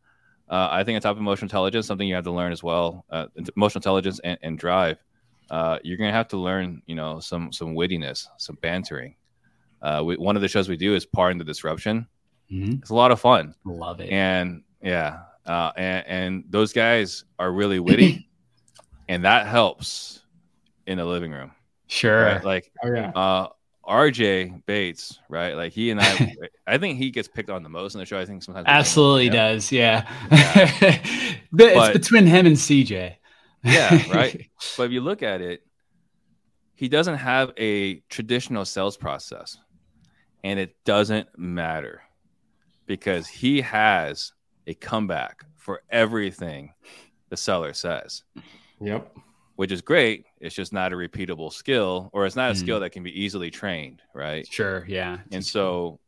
Uh, I think on top of emotional intelligence, something you have to learn as well, uh, emotional intelligence and, and drive. Uh, you're going to have to learn, you know, some, some wittiness, some bantering. Uh, we, one of the shows we do is Pardon the Disruption. Mm-hmm. It's a lot of fun. Love it. And yeah. Uh, and, and those guys are really witty and that helps in the living room. Sure. Right? Like, oh, yeah. uh, R J Bates, right? Like he and I, I think he gets picked on the most in the show. I think sometimes. Absolutely does. Yeah. yeah. But, it's between him and C J. Yeah. Right. But if you look at it, he doesn't have a traditional sales process and it doesn't matter because he has a comeback for everything the seller says. Yep. Which is great. It's just not a repeatable skill, or it's not a mm. skill that can be easily trained, right? Sure, yeah. And so,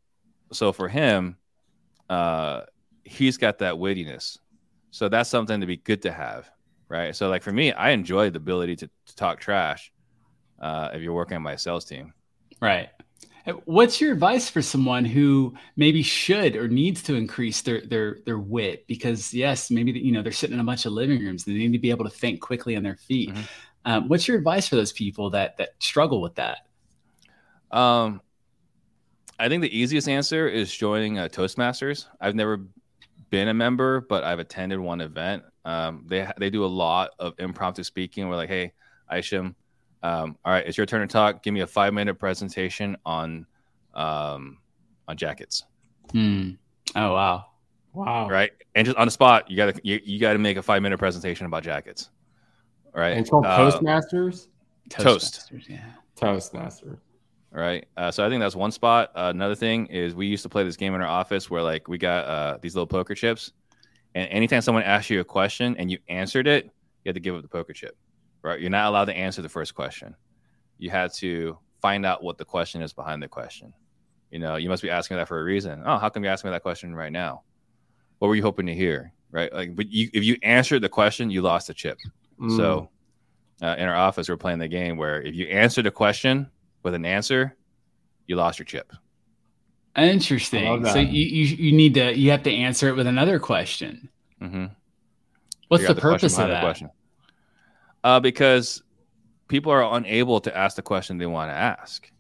so for him, uh, he's got that wittiness. So that's something to be good to have, right? So like for me, I enjoy the ability to, to talk trash uh, if you're working on my sales team. Right. What's your advice for someone who maybe should or needs to increase their their their wit? Because yes, maybe you know they're sitting in a bunch of living rooms and they need to be able to think quickly on their feet. Mm-hmm. Um, what's your advice for those people that that struggle with that? Um, I think the easiest answer is joining uh, Toastmasters. I've never been a member, but I've attended one event. Um, they they do a lot of impromptu speaking. We're like, hey, Aisha. Um, all right, it's your turn to talk. Give me a five-minute presentation on um, on jackets. Hmm. Oh wow, wow! Right, and just on the spot, you gotta you, you gotta make a five-minute presentation about jackets. All right, and it's called uh, Toastmasters. Toast. Toastmasters, yeah. Toastmasters. All right. Uh, so I think that's one spot. Uh, another thing is we used to play this game in our office where like we got uh, these little poker chips, and anytime someone asked you a question and you answered it, you had to give up the poker chip. Right? You're not allowed to answer the first question. You had to find out what the question is behind the question. You know, you must be asking that for a reason. Oh, how come you're asking me that question right now? What were you hoping to hear? Right? Like, but you, if you answered the question, you lost the chip. Mm. So uh, in our office, we're playing the game where if you answered a question with an answer, you lost your chip. Interesting. So you, you you need to, you have to answer it with another question. Mm-hmm. What's the purpose of that? Uh, because people are unable to ask the question they want to ask.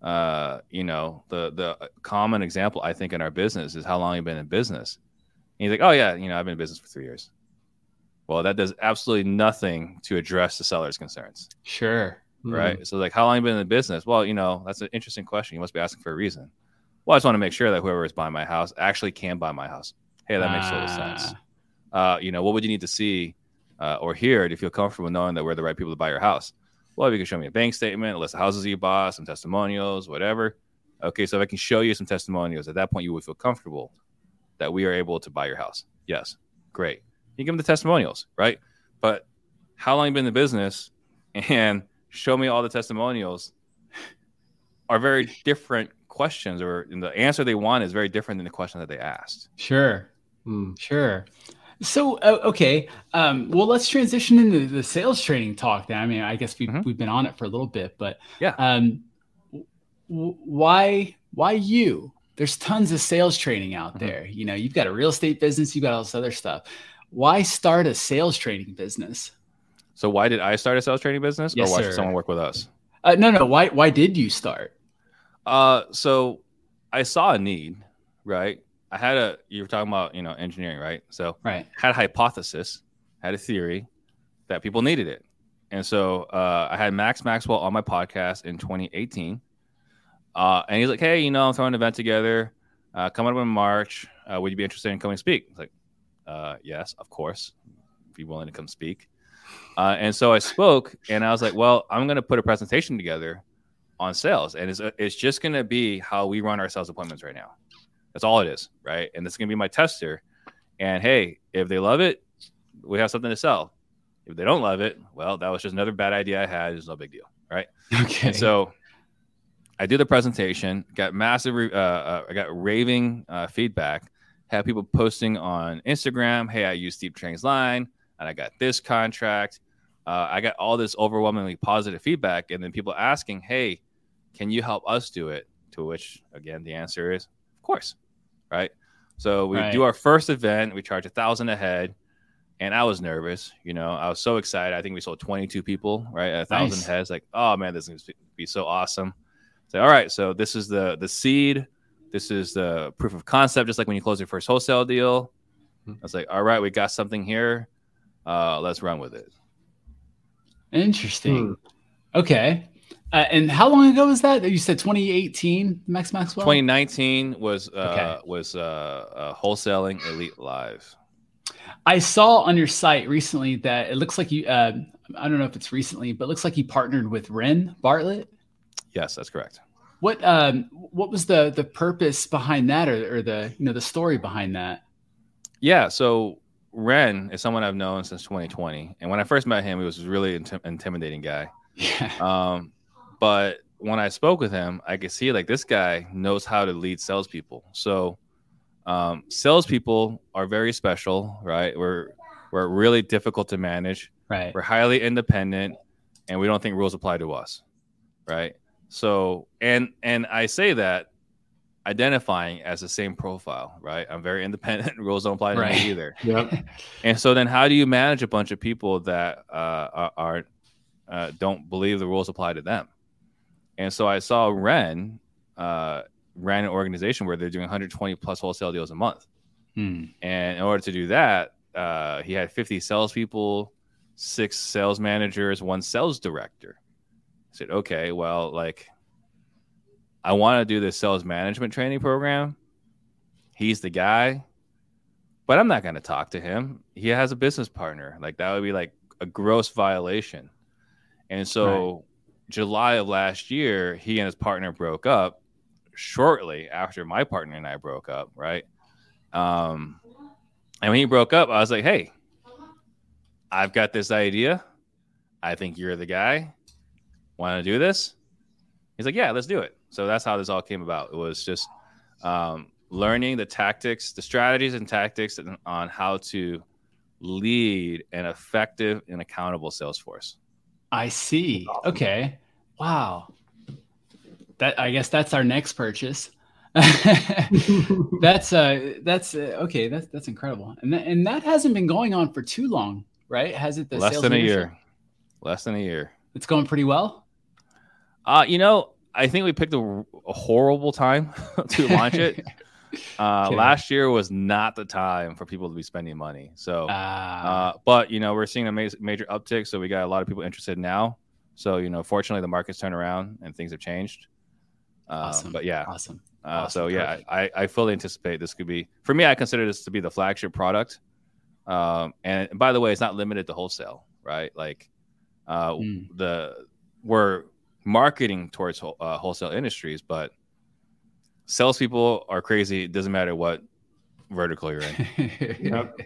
Uh, you know, the the common example, I think, in our business is how long you've been in business. And he's like, oh, yeah, you know, I've been in business for three years. Well, that does absolutely nothing to address the seller's concerns. Sure. Right. Mm-hmm. So like, how long have you been in the business? Well, you know, that's an interesting question. You must be asking for a reason. Well, I just want to make sure that whoever is buying my house actually can buy my house. Hey, that ah. makes total sense. Uh, you know, what would you need to see Uh, or here to feel comfortable knowing that we're the right people to buy your house? Well, if you can show me a bank statement, a list of houses you bought, some testimonials, whatever. Okay, so if I can show you some testimonials, at that point you would feel comfortable that we are able to buy your house. Yes, great. You give them the testimonials, right? But how long you been in the business and show me all the testimonials are very different questions, or the answer they want is very different than the question that they asked. Sure, mm. sure. So, uh, okay. Um, well, let's transition into the sales training talk now. I mean, I guess we've, mm-hmm. we've been on it for a little bit, but yeah. Um, w- why, why you? There's tons of sales training out mm-hmm. there. You know, you've got a real estate business, you've got all this other stuff. Why start a sales training business? So why did I start a sales training business yes, or why sir. should someone work with us? Uh, no, no. Why, why did you start? Uh, so I saw a need, right? I had a, you were talking about, you know, engineering, right? So right. had a hypothesis, had a theory that people needed it. And so uh, I had Max Maxwell on my podcast in twenty eighteen. Uh, and he's like, hey, you know, I'm throwing an event together. Uh, coming up in March, uh, would you be interested in coming speak? I was like, uh, yes, of course. Be willing to come speak. Uh, and so I spoke and I was like, well, I'm going to put a presentation together on sales. And it's, it's just going to be how we run our sales appointments right now. That's all it is. Right. And it's going to be my tester. And hey, if they love it, we have something to sell. If they don't love it, well, that was just another bad idea I had. It's no big deal. Right. Okay. And so I did the presentation, got massive, uh, uh, I got raving uh, feedback, had people posting on Instagram. Hey, I used Steve Trang's line and I got this contract. Uh, I got all this overwhelmingly positive feedback. And then people asking, hey, can you help us do it? To which, again, the answer is, of course. Right. So we right. do our first event. We charge a thousand a head. And I was nervous, you know, I was so excited. I think we sold twenty-two people, right? A thousand nice. heads. Like, oh man, this is going to be so awesome. So, all right. So this is the, the seed. This is the proof of concept. Just like when you close your first wholesale deal, I was like, all right, we got something here. Uh, let's run with it. Interesting. Hmm. Okay. Uh, and how long ago was that? You said twenty eighteen, Max Maxwell? twenty nineteen was, uh, okay. was, uh, uh Wholesaling Elite Live. I saw on your site recently that it looks like you, uh, I don't know if it's recently, but it looks like you partnered with Ren Bartlett. Yes, that's correct. What, um, what was the, the purpose behind that, or, or the, you know, the story behind that? Yeah. So Ren is someone I've known since twenty twenty. And when I first met him, he was a really intim- intimidating guy. Yeah. Um, but when I spoke with him, I could see like this guy knows how to lead salespeople. So, Um, salespeople are very special, right? We're, we're really difficult to manage. Right. We're highly independent and we don't think rules apply to us. Right. So, and, and I say that identifying as the same profile, right? I'm very independent. Rules don't apply to right. me either. Yep. And so then how do you manage a bunch of people that, uh, are, uh, don't believe the rules apply to them? And so I saw Ren, uh, ran an organization where they're doing one hundred twenty plus wholesale deals a month. Hmm. And in order to do that, uh, he had fifty salespeople, six sales managers, one sales director. I said, okay, well, like I want to do this sales management training program. He's the guy, but I'm not going to talk to him. He has a business partner. Like that would be like a gross violation. And so right. July of last year, he and his partner broke up. Shortly after my partner and I broke up, right? Um, and when he broke up, I was like, hey, I've got this idea. I think you're the guy. Want to do this? He's like, yeah, let's do it. So that's how this all came about. It was just um, learning the tactics, the strategies and tactics on how to lead an effective and accountable sales force. I see. Okay. Wow. That I guess that's our next purchase. that's uh, that's uh, okay. That's that's incredible, and th- and that hasn't been going on for too long, right? Has it? The Less sales than leadership? a year. Less than a year. It's going pretty well. Uh, you know, I think we picked a, a horrible time to launch it. Uh, last year was not the time for people to be spending money. So, uh, uh, but you know, we're seeing a ma- major uptick, so we got a lot of people interested now. So, you know, fortunately, the market's turned around and things have changed. Awesome. Um, but yeah, awesome. Uh, awesome. So yeah, I, I fully anticipate this could be, for me, I consider this to be the flagship product. Um, and by the way, it's not limited to wholesale, right? Like uh, mm. the we're marketing towards uh, wholesale industries, but salespeople are crazy. It doesn't matter what vertical you're in. Yep.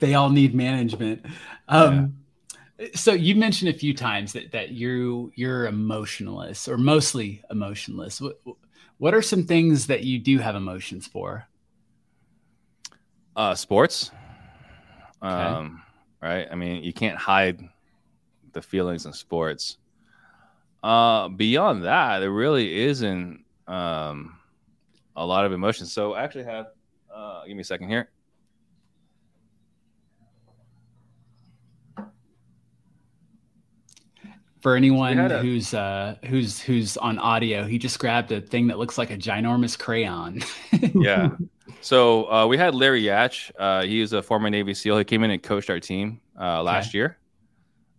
They all need management. Um, yeah. So you mentioned a few times that, that you, you're emotionless or mostly emotionless. What, what are some things that you do have emotions for? Uh, sports. Okay. Um, right. I mean, you can't hide the feelings in sports. Uh, beyond that, there really isn't um, a lot of emotions. So I actually have, uh, give me a second here. For anyone a, who's uh, who's who's on audio, he just grabbed a thing that looks like a ginormous crayon. Yeah. So uh, we had Larry Yatch. Uh, he was a former Navy SEAL. He came in and coached our team uh, last okay. year.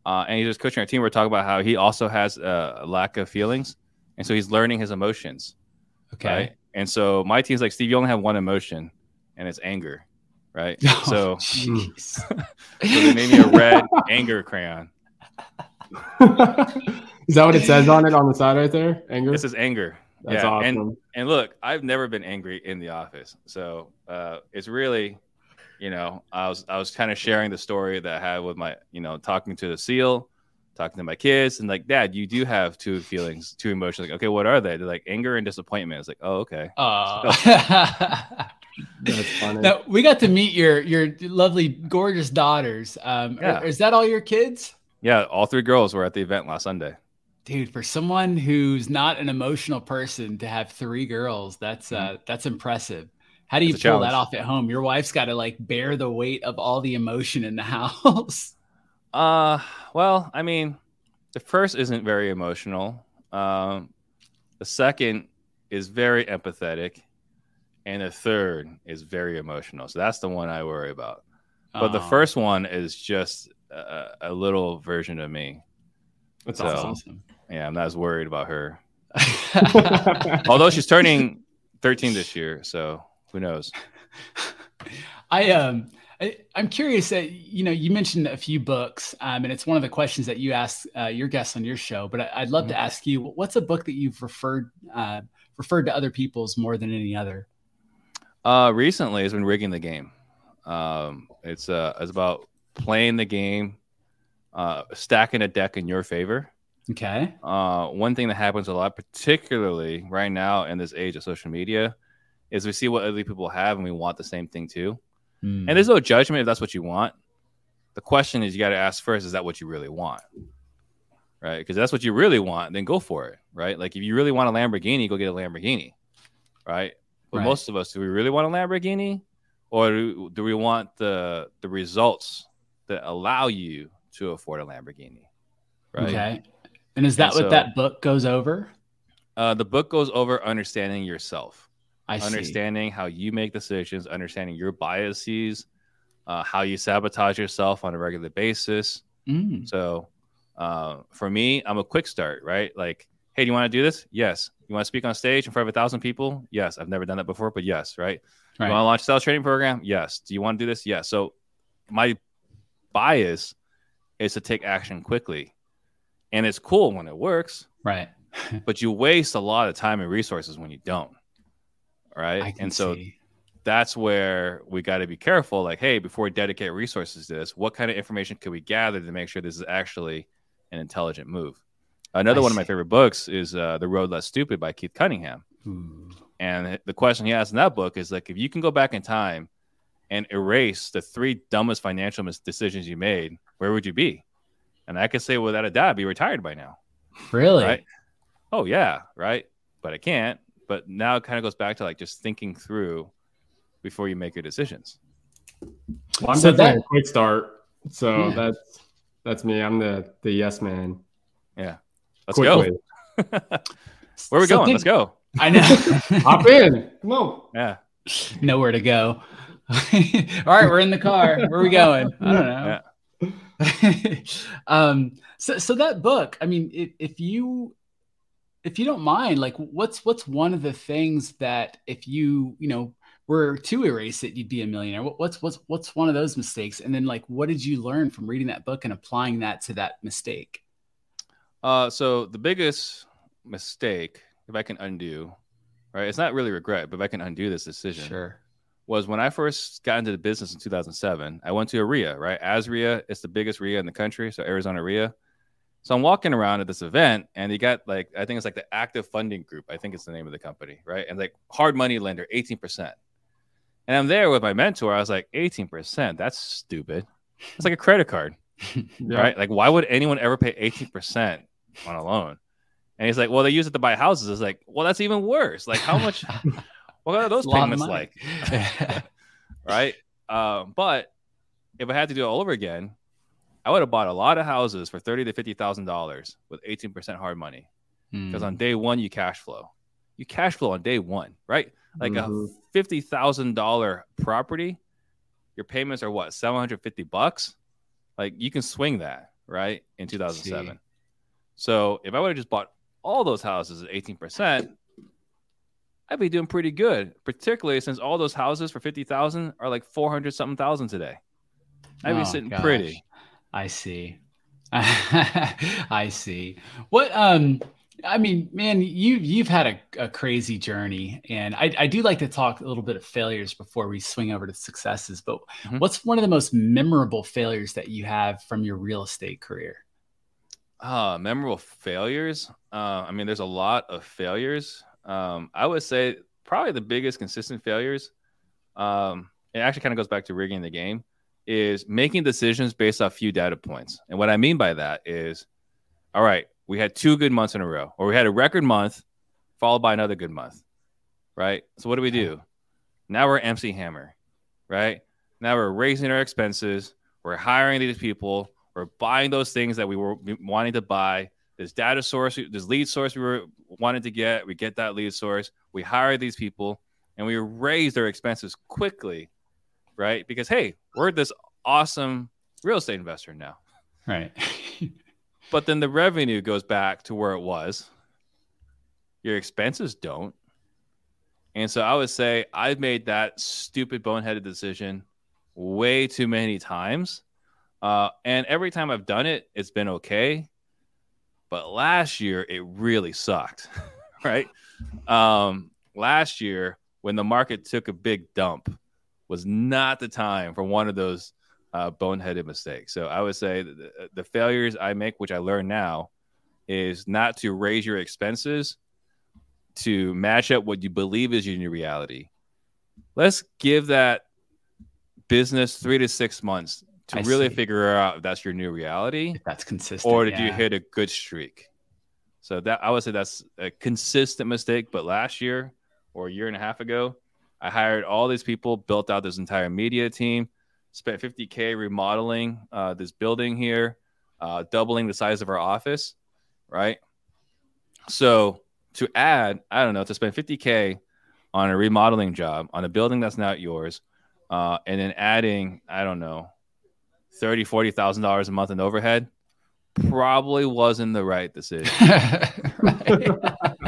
Uh, and he was coaching our team. We we're talking about how he also has a lack of feelings. And so he's learning his emotions. Okay. Right? And so my team's like, Steve, you only have one emotion, and it's anger. right? Oh, so, so they made me a red anger crayon. Is that what it says on it on the side right there? Anger? This is anger. That's yeah. awesome. And, and look, I've never been angry in the office. So uh, it's really, you know, I was I was kind of sharing the story that I had with my, you know, talking to the SEAL, talking to my kids, and like, Dad, you do have two feelings, two emotions. Like, okay, what are they? They're like anger and disappointment. It's like, oh, okay. Uh, so, that's funny. Now, we got to meet your your lovely, gorgeous daughters. Um, yeah. are, is that all your kids? Yeah, all three girls were at the event last Sunday. Dude, for someone who's not an emotional person to have three girls, that's mm-hmm. uh, that's impressive. How do you pull challenge. that off at home? Your wife's got to like bear the weight of all the emotion in the house. Uh, well, I mean, the first isn't very emotional. Um, the second is very empathetic, and the third is very emotional. So that's the one I worry about. But Aww. the first one is just a, a little version of me. That's so, awesome. Yeah, I'm not as worried about her. Although she's turning thirteen this year, so who knows? I um, I, I'm curious that, you know, you mentioned a few books, um, and it's one of the questions that you asked uh, your guests on your show. But I, I'd love mm-hmm. to ask you, what's a book that you've referred uh, referred to other people's more than any other? Uh, recently, it's been Rigging the Game. Um, it's uh, it's about playing the game, uh, stacking a deck in your favor. Okay. Uh, one thing that happens a lot, particularly right now in this age of social media, is we see what other people have and we want the same thing too. Mm. And there's no judgment if that's what you want. The question is, you got to ask first, is that what you really want? Right? Because that's what you really want, then go for it. Right? Like if you really want a Lamborghini, go get a Lamborghini. Right? But right. most of us, do we really want a Lamborghini? Or do, do we want the the results that allow you to afford a Lamborghini? Right? Okay. And is that and what so, that book goes over? Uh, the book goes over understanding yourself. I understanding see. how you make decisions, understanding your biases, uh, how you sabotage yourself on a regular basis. Mm. So uh, for me, I'm a quick start, right? Like, hey, do you want to do this? Yes. You want to speak on stage in front of a thousand people? Yes. I've never done that before, but yes, right? right. You want to launch a sales training program? Yes. Do you want to do this? Yes. So my bias is to take action quickly. And it's cool when it works. Right. But you waste a lot of time and resources when you don't. Right. And so see. that's where we got to be careful. Like, hey, before we dedicate resources to this, what kind of information could we gather to make sure this is actually an intelligent move? Another I one see. of my favorite books is uh, The Road Less Stupid by Keith Cunningham. Ooh. And the question he asks in that book is like, if you can go back in time and erase the three dumbest financial mis- decisions you made, where would you be? And I could say without a doubt, I'd be retired by now. Really? Right? Oh, yeah. Right. But I can't. But now it kind of goes back to like just thinking through before you make your decisions. Well, I'm so definitely that, a quick start. So yeah. that's that's me. I'm the the yes man. Yeah. Let's Quickly. go. Where are we so going? Think, Let's go. I know. Hop in. Come on. Yeah. Nowhere to go. All right, we're in the car. Where are we going? I don't know. Yeah. um. So so that book. I mean, if, if you. If you don't mind, like what's what's one of the things that if you, you know, were to erase it, you'd be a millionaire. What, what's what's what's one of those mistakes? And then like, what did you learn from reading that book and applying that to that mistake? Uh, so the biggest mistake, if I can undo, right, it's not really regret, but if I can undo this decision, sure, was when I first got into the business in two thousand seven, I went to AREIA, right? AZREIA is the biggest REIA in the country. So Arizona REIA. So I'm walking around at this event and you got like, I think it's like the Active Funding Group. I think it's the name of the company, right? And like hard money lender, eighteen percent. And I'm there with my mentor. I was like, eighteen percent, that's stupid. It's like a credit card, yeah. right? Like why would anyone ever pay eighteen percent on a loan? And he's like, well, they use it to buy houses. It's like, well, that's even worse. Like how much, what are those payments like? right? Um, but if I had to do it all over again, I would have bought a lot of houses for thirty to fifty thousand dollars with eighteen percent hard money, because mm. on day one you cash flow, you cash flow on day one, right? Like mm-hmm. a fifty thousand dollar property, your payments are what seven hundred fifty bucks. Like you can swing that, right? In two thousand seven. So if I would have just bought all those houses at eighteen percent, I'd be doing pretty good, particularly since all those houses for fifty thousand are like four hundred something thousand today. I'd oh, be sitting gosh. pretty. I see. I see. What, um, I mean, man, you, you've had a, a crazy journey, and I, I do like to talk a little bit of failures before we swing over to successes, but mm-hmm. what's one of the most memorable failures that you have from your real estate career? Uh, memorable failures. Uh, I mean, there's a lot of failures. Um, I would say probably the biggest consistent failures, um, it actually kind of goes back to rigging the game, is making decisions based off few data points. And what I mean by that is, all right, we had two good months in a row, or we had a record month followed by another good month, right? So what do we do? Now we're empty hammer, right? Now we're raising our expenses. We're hiring these people. We're buying those things that we were wanting to buy. This data source, this lead source we were wanted to get, we get that lead source. We hire these people, and we raise their expenses quickly, right? Because, hey, we're this awesome real estate investor now. Right. But then the revenue goes back to where it was. Your expenses don't. And so I would say I've made that stupid boneheaded decision way too many times. Uh, and every time I've done it, it's been okay. But last year, it really sucked, right? Um, last year, when the market took a big dump, was not the time for one of those uh, boneheaded mistakes. So I would say the, the failures I make, which I learn now, is not to raise your expenses to match up what you believe is your new reality. Let's give that business three to six months to I really see. figure out if that's your new reality. If that's consistent. Or did yeah. you hit a good streak? So that I would say that's a consistent mistake. But last year or a year and a half ago, I hired all these people, built out this entire media team, spent fifty K remodeling uh, this building here, uh, doubling the size of our office, right? So to add, I don't know, to spend fifty K on a remodeling job, on a building that's not yours, uh, and then adding, I don't know, thirty thousand dollars, forty thousand dollars a month in overhead probably wasn't the right decision. Right.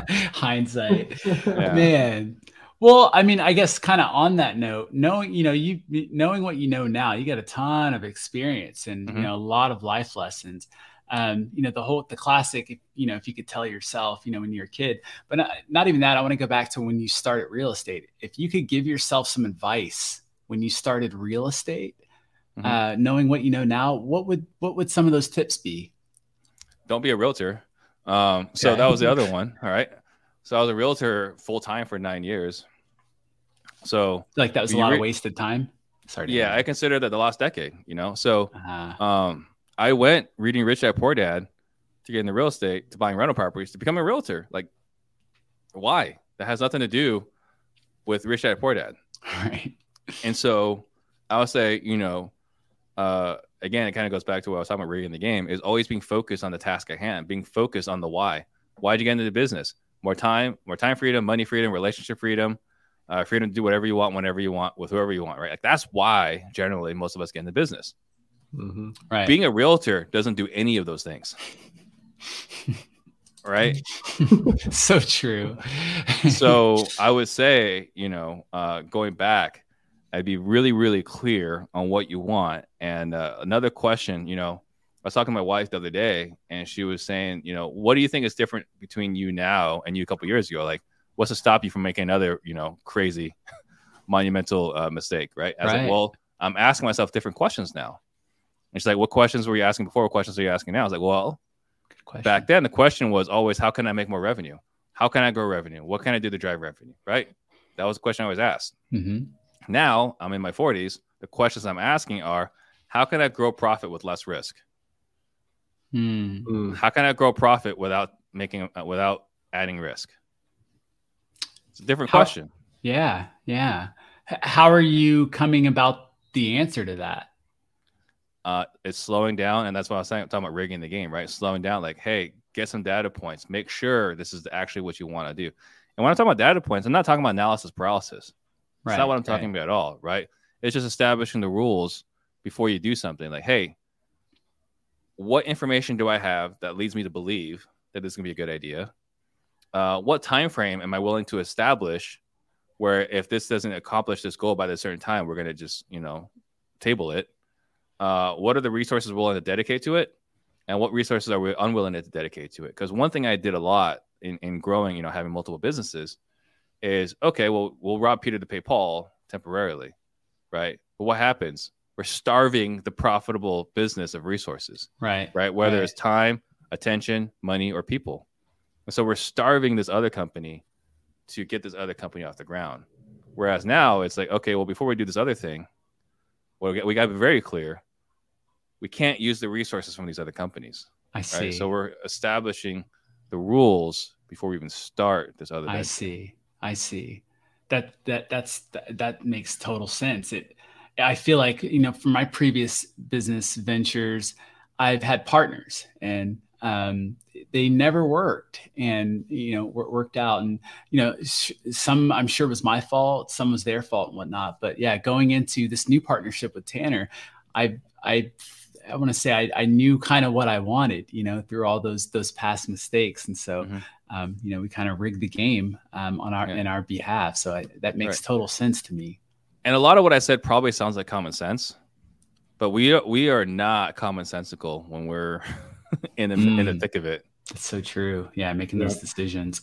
Hindsight. Yeah. Man. Well, I mean, I guess kind of on that note, knowing, you know, you knowing what you know now, you got a ton of experience and, mm-hmm. you know, a lot of life lessons. Um, you know, the whole, the classic, you know, if you could tell yourself, you know, when you're a kid, but not, not even that. I want to go back to when you started real estate. If you could give yourself some advice when you started real estate, Uh, knowing what you know now, what would what would some of those tips be? Don't be a realtor. Um, so yeah. That was the other one. All right. So I was a realtor full time for nine years. So like that was a lot re- of wasted time. Sorry. Yeah, I consider that the last decade. You know. So uh-huh. um, I went reading Rich Dad Poor Dad to get into real estate, to buying rental properties, to become a realtor. Like, why? That has nothing to do with Rich Dad Poor Dad. All right. And so I would say, you know. Uh, again, it kind of goes back to what I was talking about reading the game, is always being focused on the task at hand, being focused on the why. Why did you get into the business? More time, more time freedom, money freedom, relationship freedom, uh, freedom to do whatever you want, whenever you want, with whoever you want, right? Like that's why generally most of us get into business. Mm-hmm. Right. Being a realtor doesn't do any of those things. Right? So true. So I would say, you know, uh, going back, I'd be really, really clear on what you want. And uh, another question, you know, I was talking to my wife the other day, and she was saying, you know, what do you think is different between you now and you a couple of years ago? Like, what's to stop you from making another, you know, crazy, monumental uh, mistake, right? I was right. like, well, I'm asking myself different questions now. And she's like, what questions were you asking before? What questions are you asking now? I was like, well, back then the question was always, how can I make more revenue? How can I grow revenue? What can I do to drive revenue, right? That was the question I always asked. Mm-hmm. Now I'm in my forties. The questions I'm asking are, how can I grow profit with less risk? Mm. How can I grow profit without making, without adding risk? It's a different how, question. Yeah. Yeah. How are you coming about the answer to that? Uh, it's slowing down. And that's what I was saying, I'm talking about rigging the game, right? Slowing down, like, hey, get some data points, make sure this is actually what you want to do. And when I'm talking about data points, I'm not talking about analysis paralysis. It's right, not what I'm talking right. about at all, right? It's just establishing the rules before you do something. Like, hey, what information do I have that leads me to believe that this is going to be a good idea? uh, what time frame am I willing to establish where if this doesn't accomplish this goal by a certain time, we're going to just, you know, table it? Uh, what are the resources we're willing to dedicate to it? And what resources are we unwilling to dedicate to it? Because one thing I did a lot in, in growing, you know, having multiple businesses is, okay, well, we'll rob Peter to pay Paul temporarily, right? But what happens? We're starving the profitable business of resources, right? Right. Whether right. it's time, attention, money, or people. And so we're starving this other company to get this other company off the ground. Whereas now it's like, okay, well, before we do this other thing, well, we got to be very clear. We can't use the resources from these other companies. I see. Right? So we're establishing the rules before we even start this other. I see. I see. That that that's that makes total sense. It. I feel like, you know, from my previous business ventures, I've had partners, and um, they never worked, and you know, worked out, and you know, sh- some I'm sure was my fault, some was their fault, and whatnot. But yeah, going into this new partnership with Tanner, I I. I want to say I, I knew kind of what I wanted, you know, through all those those past mistakes. And so, mm-hmm. um, you know, we kind of rigged the game um, on our yeah. in our behalf. So I, that makes right. total sense to me. And a lot of what I said probably sounds like common sense, but we are, we are not commonsensical when we're in the, mm. in the thick of it. That's so true. Yeah, making yeah. those decisions.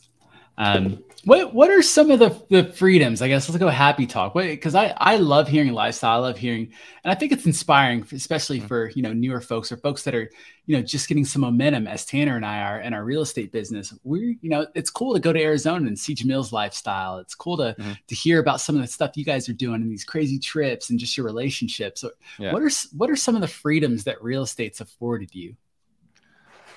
Um, what what are some of the, the freedoms? I guess let's go happy talk. Because I, I love hearing lifestyle. I love hearing, and I think it's inspiring, especially for, you know, newer folks or folks that are, you know, just getting some momentum as Tanner and I are in our real estate business. We're, you know, it's cool to go to Arizona and see Jamil's lifestyle. It's cool to mm-hmm. to hear about some of the stuff you guys are doing and these crazy trips and just your relationships. So yeah. what are what are some of the freedoms that real estate's afforded you?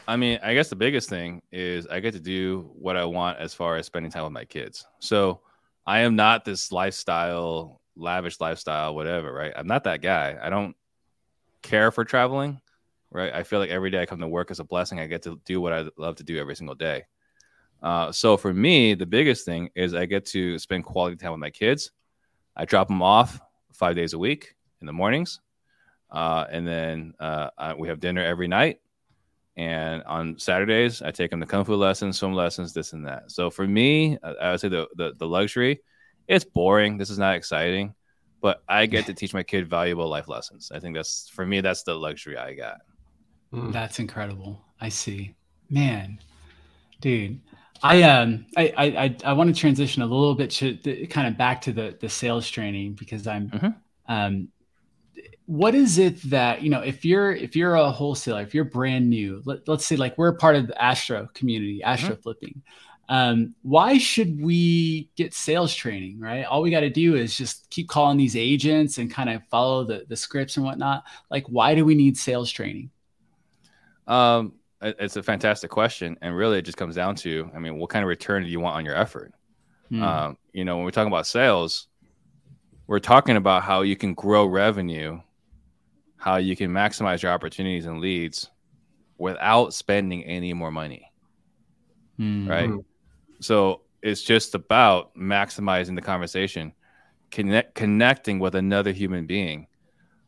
I mean, I guess the biggest thing is I get to do what I want as far as spending time with my kids. So I am not this lifestyle, lavish lifestyle, whatever, right? I'm not that guy. I don't care for traveling, right? I feel like every day I come to work is a blessing. I get to do what I love to do every single day. Uh, so for me, the biggest thing is I get to spend quality time with my kids. I drop them off five days a week in the mornings. Uh, and then uh, I, we have dinner every night. And on Saturdays, I take them to kung fu lessons, swim lessons, this and that. So for me, I, I would say the, the the luxury, it's boring. This is not exciting, but I get to teach my kid valuable life lessons. I think that's, for me, that's the luxury I got. That's incredible. I see. Man, dude, I um I I I want to transition a little bit to, to kind of back to the the sales training, because I'm mm-hmm. um. What is it that, you know, if you're if you're a wholesaler, if you're brand new, let, let's say like we're part of the Astro community, Astro mm-hmm. Flipping, um, why should we get sales training, right? All we got to do is just keep calling these agents and kind of follow the, the scripts and whatnot. Like, why do we need sales training? Um, it's a fantastic question. And really, it just comes down to, I mean, what kind of return do you want on your effort? Mm. Um, you know, when we're talking about sales, we're talking about how you can grow revenue, how you can maximize your opportunities and leads without spending any more money, mm-hmm. right? So it's just about maximizing the conversation, connect, connecting with another human being.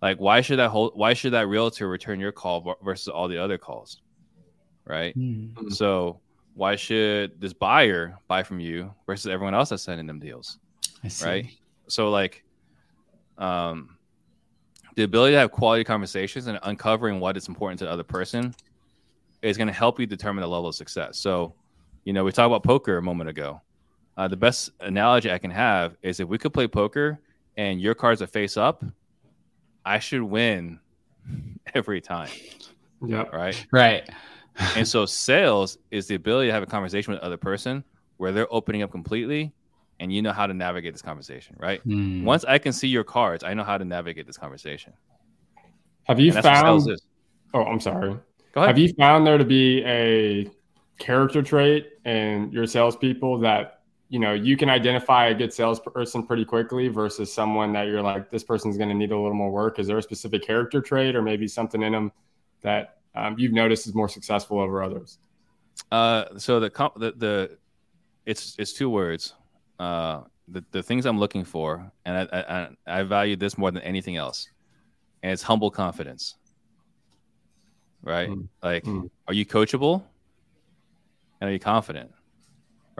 Like, why should that whole, why should that realtor return your call versus all the other calls, right? Mm-hmm. So why should this buyer buy from you versus everyone else that's sending them deals, I see. Right? So like, um. the ability to have quality conversations and uncovering what is important to the other person is going to help you determine the level of success. So, you know, we talked about poker a moment ago. Uh, the best analogy I can have is if we could play poker and your cards are face up, I should win every time. Yep. Right. Right. And so sales is the ability to have a conversation with the other person where they're opening up completely, and you know how to navigate this conversation, right? Mm. Once I can see your cards, I know how to navigate this conversation. Have you found... Oh, I'm sorry. Go ahead. Have you found there to be a character trait in your salespeople that, you know, you can identify a good salesperson pretty quickly versus someone that you're like, this person's going to need a little more work? Is there a specific character trait or maybe something in them that um, you've noticed is more successful over others? Uh, so the comp- the, the it's it's two words. Uh, the, the things I'm looking for, and I, I, I value this more than anything else, and it's humble confidence, right? Mm. Like, mm. are you coachable? And are you confident?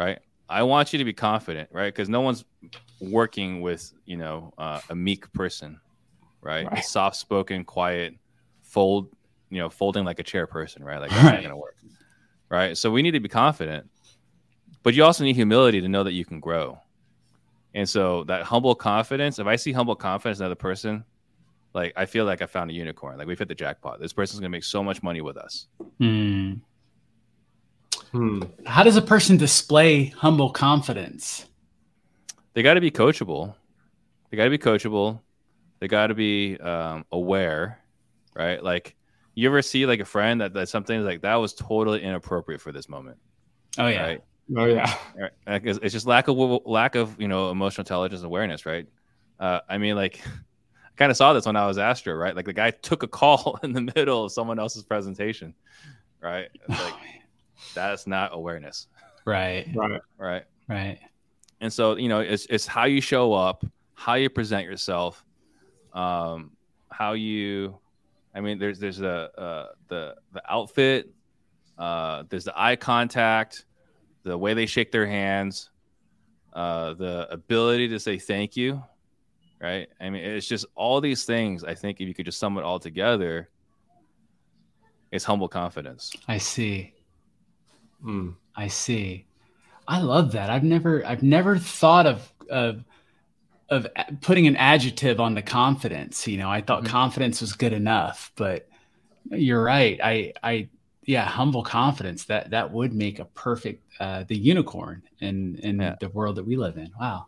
right? I want you to be confident, right? Because no one's working with, you know, uh, a meek person, right? right. Soft-spoken, quiet, fold, you know, folding like a chair person, right? Like that's right. not gonna work, right? So we need to be confident, but you also need humility to know that you can grow. And so that humble confidence, if I see humble confidence in another person, like I feel like I found a unicorn. Like we've hit the jackpot. This person's going to make so much money with us. Hmm. Hmm. How does a person display humble confidence? They got to be coachable. They got to be coachable. They got to be um, aware, right? Like you ever see like a friend that, that something's like, that was totally inappropriate for this moment. Oh yeah. Right? Oh yeah, it's just lack of lack of you know emotional intelligence and awareness, right? Uh, I mean, like, I kind of saw this when I was Astro, right? Like the guy took a call in the middle of someone else's presentation, right? Like that's not awareness, right? Right, right, right. And so you know, it's it's how you show up, how you present yourself, um, how you. I mean, there's there's the uh, the the outfit, uh, there's the eye contact. The way they shake their hands, uh, the ability to say thank you, right? I mean, it's just all these things. I think if you could just sum it all together, it's humble confidence. I see. Mm. I see. I love that. I've never, I've never thought of of of putting an adjective on the confidence. You know, I thought mm-hmm. confidence was good enough, but you're right. I, I. Yeah, humble confidence. That that would make a perfect uh, the unicorn in in yeah. the world that we live in. Wow.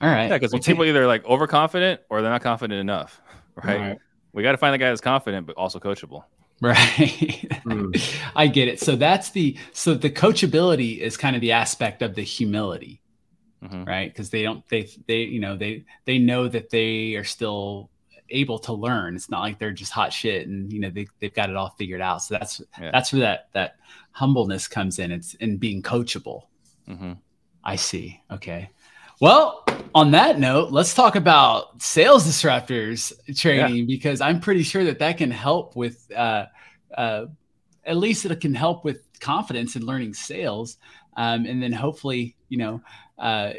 All right. Yeah, because we'll people take... either like overconfident or they're not confident enough, right? right. We got to find the guy that's confident but also coachable. Right. mm. I get it. So that's the so the coachability is kind of the aspect of the humility, mm-hmm. right? Because they don't they they you know they they know that they are still able to learn. It's not like they're just hot shit and you know they, they've got it all figured out. So that's yeah. that's where that that humbleness comes in. It's in being coachable. Mm-hmm. I see. Okay, well, on that note, let's talk about sales disruptors training yeah. because I'm pretty sure that that can help with uh uh at least it can help with confidence in learning sales, um and then hopefully you know uh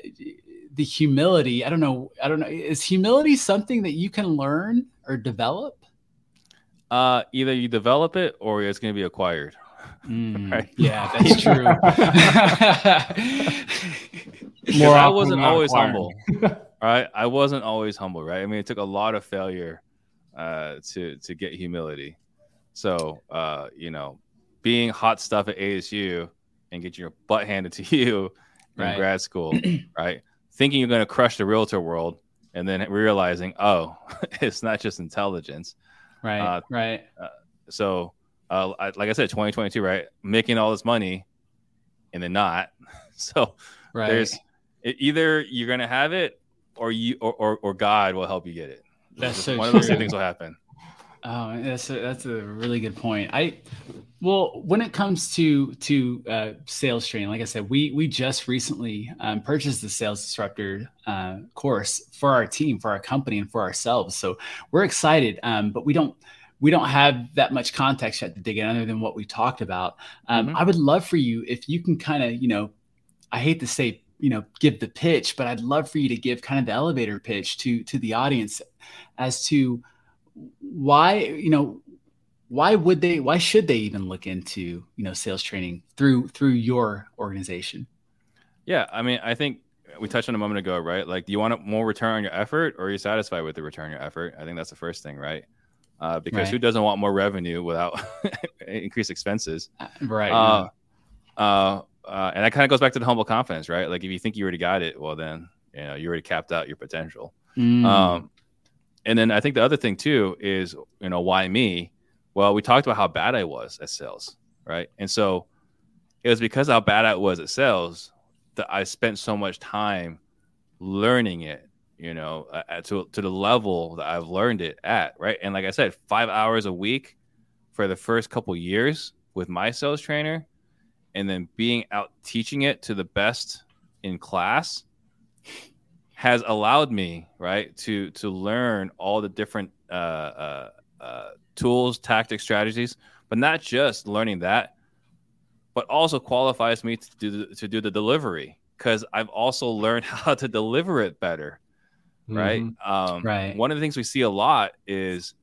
the humility. I don't know. I don't know. Is humility something that you can learn or develop? Uh, either you develop it or it's going to be acquired. Mm, right? Yeah, that's true. More I wasn't always acquired. humble, right? I wasn't always humble, right? I mean, it took a lot of failure uh, to to get humility. So, uh, you know, being hot stuff at A S U and get your butt handed to you right. in grad school, right? Thinking you're going to crush the realtor world and then realizing, oh, it's not just intelligence. Right. Uh, right. Uh, so, uh, I, like I said, twenty twenty-two, right. Making all this money and then not. So right. there's it, either you're going to have it or you, or, or, or God will help you get it. That's just so one true. Of those two things will happen. Oh, that's a, that's a really good point. I, well, when it comes to, to, uh, sales training, like I said, we, we just recently, um, purchased the Sales Disruptor, uh, course for our team, for our company and for ourselves. So we're excited. Um, but we don't, we don't have that much context yet to dig in other than what we talked about. Um, mm-hmm. I would love for you, if you can kind of, you know, I hate to say, you know, give the pitch, but I'd love for you to give kind of the elevator pitch to, to the audience as to, why, you know, why would they, why should they even look into, you know, sales training through, through your organization? Yeah. I mean, I think we touched on a moment ago, right? Like, do you want more return on your effort or are you satisfied with the return on your effort? I think that's the first thing, right? Uh, because right. who doesn't want more revenue without increased expenses? Right. Uh, yeah. uh, uh, and that kind of goes back to the humble confidence, right? Like if you think you already got it, well then, you know, you already capped out your potential. Mm. Um, And then I think the other thing too is, you know, why me? Well, we talked about how bad I was at sales, right? And so it was because how bad I was at sales that I spent so much time learning it, you know, uh, to to the level that I've learned it at, right? And like I said, five hours a week for the first couple of years with my sales trainer, and then being out teaching it to the best in class has allowed me, right, to to learn all the different uh, uh, uh, tools, tactics, strategies, but not just learning that, but also qualifies me to do the, to do the delivery, because I've also learned how to deliver it better. Right. Mm-hmm. Um, right. One of the things we see a lot is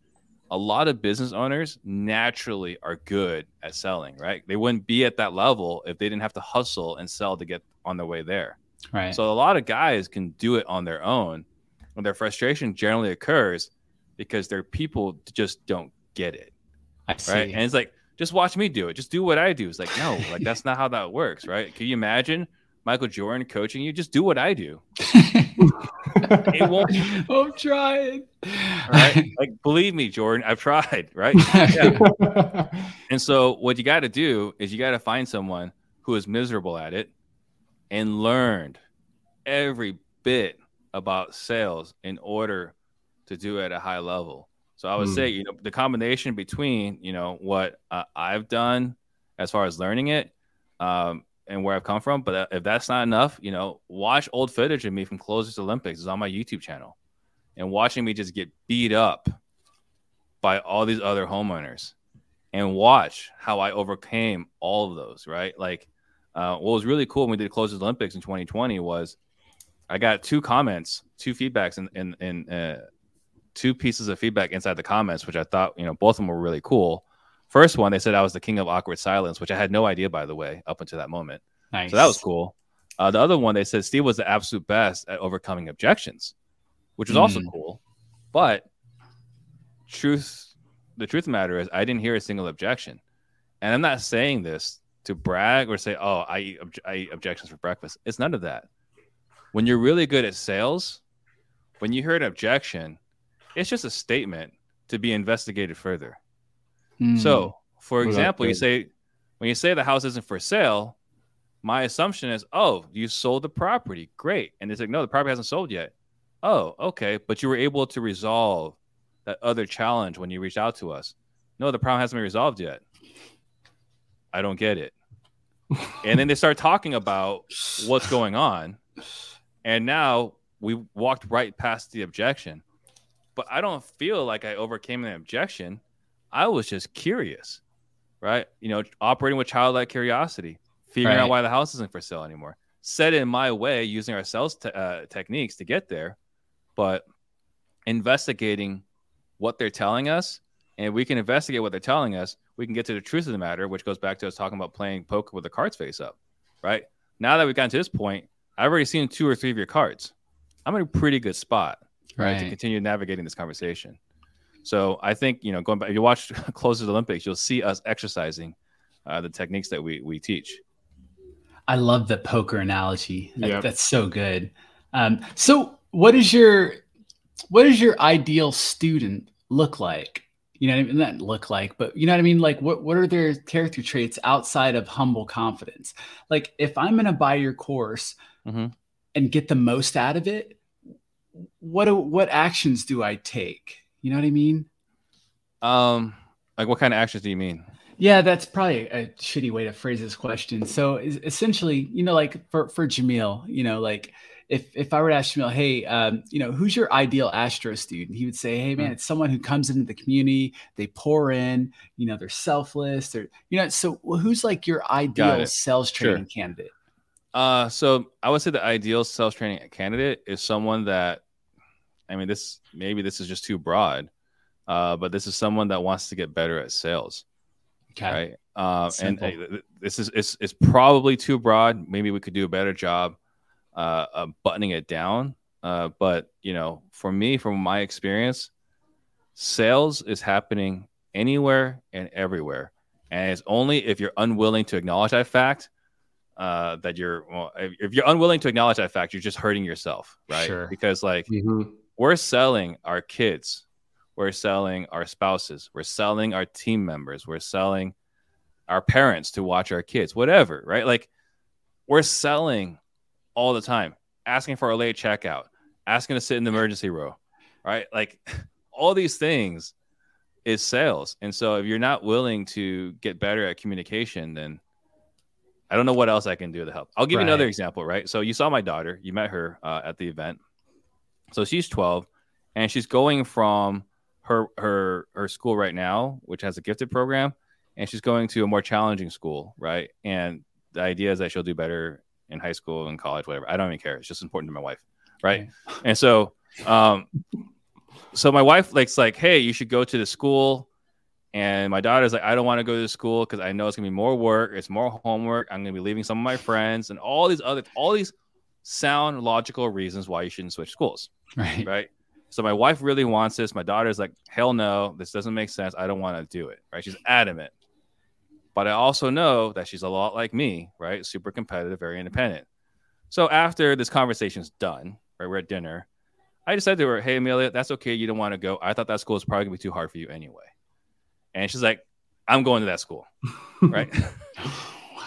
a lot of business owners naturally are good at selling. Right. They wouldn't be at that level if they didn't have to hustle and sell to get on their way there. Right. So a lot of guys can do it on their own, and their frustration generally occurs because their people just don't get it. I see. Right. And it's like, just watch me do it. Just do what I do. It's like, no, like that's not how that works. Right. Can you imagine Michael Jordan coaching you? Just do what I do. It won't. I'm trying. Right? Like, believe me, Jordan, I've tried. Right. Yeah. And so what you got to do is you got to find someone who is miserable at it and learned every bit about sales in order to do it at a high level. So I would mm. say, you know, the combination between, you know, what uh, I've done as far as learning it, um, and where I've come from. But if that's not enough, you know, watch old footage of me from Closers Olympics. It's on my YouTube channel, and watching me just get beat up by all these other homeowners, and watch how I overcame all of those. Right. Like uh, what was really cool when we did Closers Olympics in twenty twenty was I got two comments, two feedbacks and, and, and uh, two pieces of feedback inside the comments, which I thought, you know, both of them were really cool. First one, they said I was the king of awkward silence, which I had no idea, by the way, up until that moment. Nice. So that was cool. Uh, the other one, they said Steve was the absolute best at overcoming objections, which was mm. also cool. But truth, the truth of the matter is I didn't hear a single objection. And I'm not saying this to brag or say, oh, I eat, ob- I eat objections for breakfast. It's none of that. When you're really good at sales, when you hear an objection, it's just a statement to be investigated further. So, for example, you say, when you say the house isn't for sale, my assumption is, oh, you sold the property. Great. And it's like, no, the property hasn't sold yet. Oh, okay. But you were able to resolve that other challenge when you reached out to us. No, the problem hasn't been resolved yet. I don't get it. And then they start talking about what's going on. And now we walked right past the objection. But I don't feel like I overcame an objection. I was just curious, right? You know, operating with childlike curiosity, figuring right. out why the house isn't for sale anymore. Set it in my way using our sales te- uh, techniques to get there, but investigating what they're telling us. And we can investigate what they're telling us. We can get to the truth of the matter, which goes back to us talking about playing poker with the cards face up, right? Now that we've gotten to this point, I've already seen two or three of your cards. I'm in a pretty good spot right, right to continue navigating this conversation. So I think, you know, going back, if you watch Closers Olympics, you'll see us exercising uh, the techniques that we we teach. I love the poker analogy. Yep. That's so good. Um, so what is your what does your ideal student look like? You know what I mean? Not look like, but you know what I mean? Like what, what are their character traits outside of humble confidence? Like if I'm going to buy your course mm-hmm. and get the most out of it, what do, what actions do I take? You know what I mean? Um, like what kind of actions do you mean? Yeah, that's probably a shitty way to phrase this question. So essentially, you know, like for, for Jamil, you know, like if, if I were to ask Jamil, hey, um, you know, who's your ideal Astro student? He would say, hey, man, it's someone who comes into the community. They pour in, you know, they're selfless. They're, you know, so who's like your ideal sales training sure. candidate? Uh, so I would say the ideal sales training candidate is someone that, I mean, this maybe this is just too broad, uh, but this is someone that wants to get better at sales. Okay. Right? Uh, and uh, this is it's, it's probably too broad. Maybe we could do a better job uh, of buttoning it down. Uh, but, you know, for me, from my experience, sales is happening anywhere and everywhere. And it's only if you're unwilling to acknowledge that fact uh, that you're well, if you're unwilling to acknowledge that fact, you're just hurting yourself. Right. Sure. Because like. Mm-hmm. We're selling our kids. We're selling our spouses. We're selling our team members. We're selling our parents to watch our kids, whatever, right? Like we're selling all the time, asking for a late checkout, asking to sit in the emergency row, right? Like all these things is sales. And so if you're not willing to get better at communication, then I don't know what else I can do to help. I'll give right. you another example, right? So you saw my daughter, you met her uh, at the event. So she's twelve and she's going from her, her, her school right now, which has a gifted program, and she's going to a more challenging school, right? And the idea is that she'll do better in high school and college, whatever. I don't even care. It's just important to my wife, right? Okay. And so, um, so my wife like's like, hey, you should go to the school. And my daughter's like, I don't want to go to school because I know it's gonna be more work, it's more homework. I'm gonna be leaving some of my friends and all these other, all these sound logical reasons why you shouldn't switch schools, right? Right. So my wife really wants this. My daughter's like, hell no, this doesn't make sense. I don't want to do it, right? She's adamant. But I also know that she's a lot like me, right? Super competitive, very independent. So after this conversation's done, right, we're at dinner. I just said to her, hey, Amelia, that's okay. You don't want to go. I thought that school was probably gonna be too hard for you anyway. And she's like, I'm going to that school, right?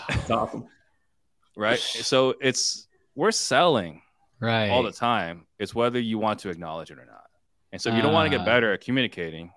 That's awesome. Right? So it's, we're selling right all the time. It's whether you want to acknowledge it or not. And so if you don't uh, want to get better at communicating,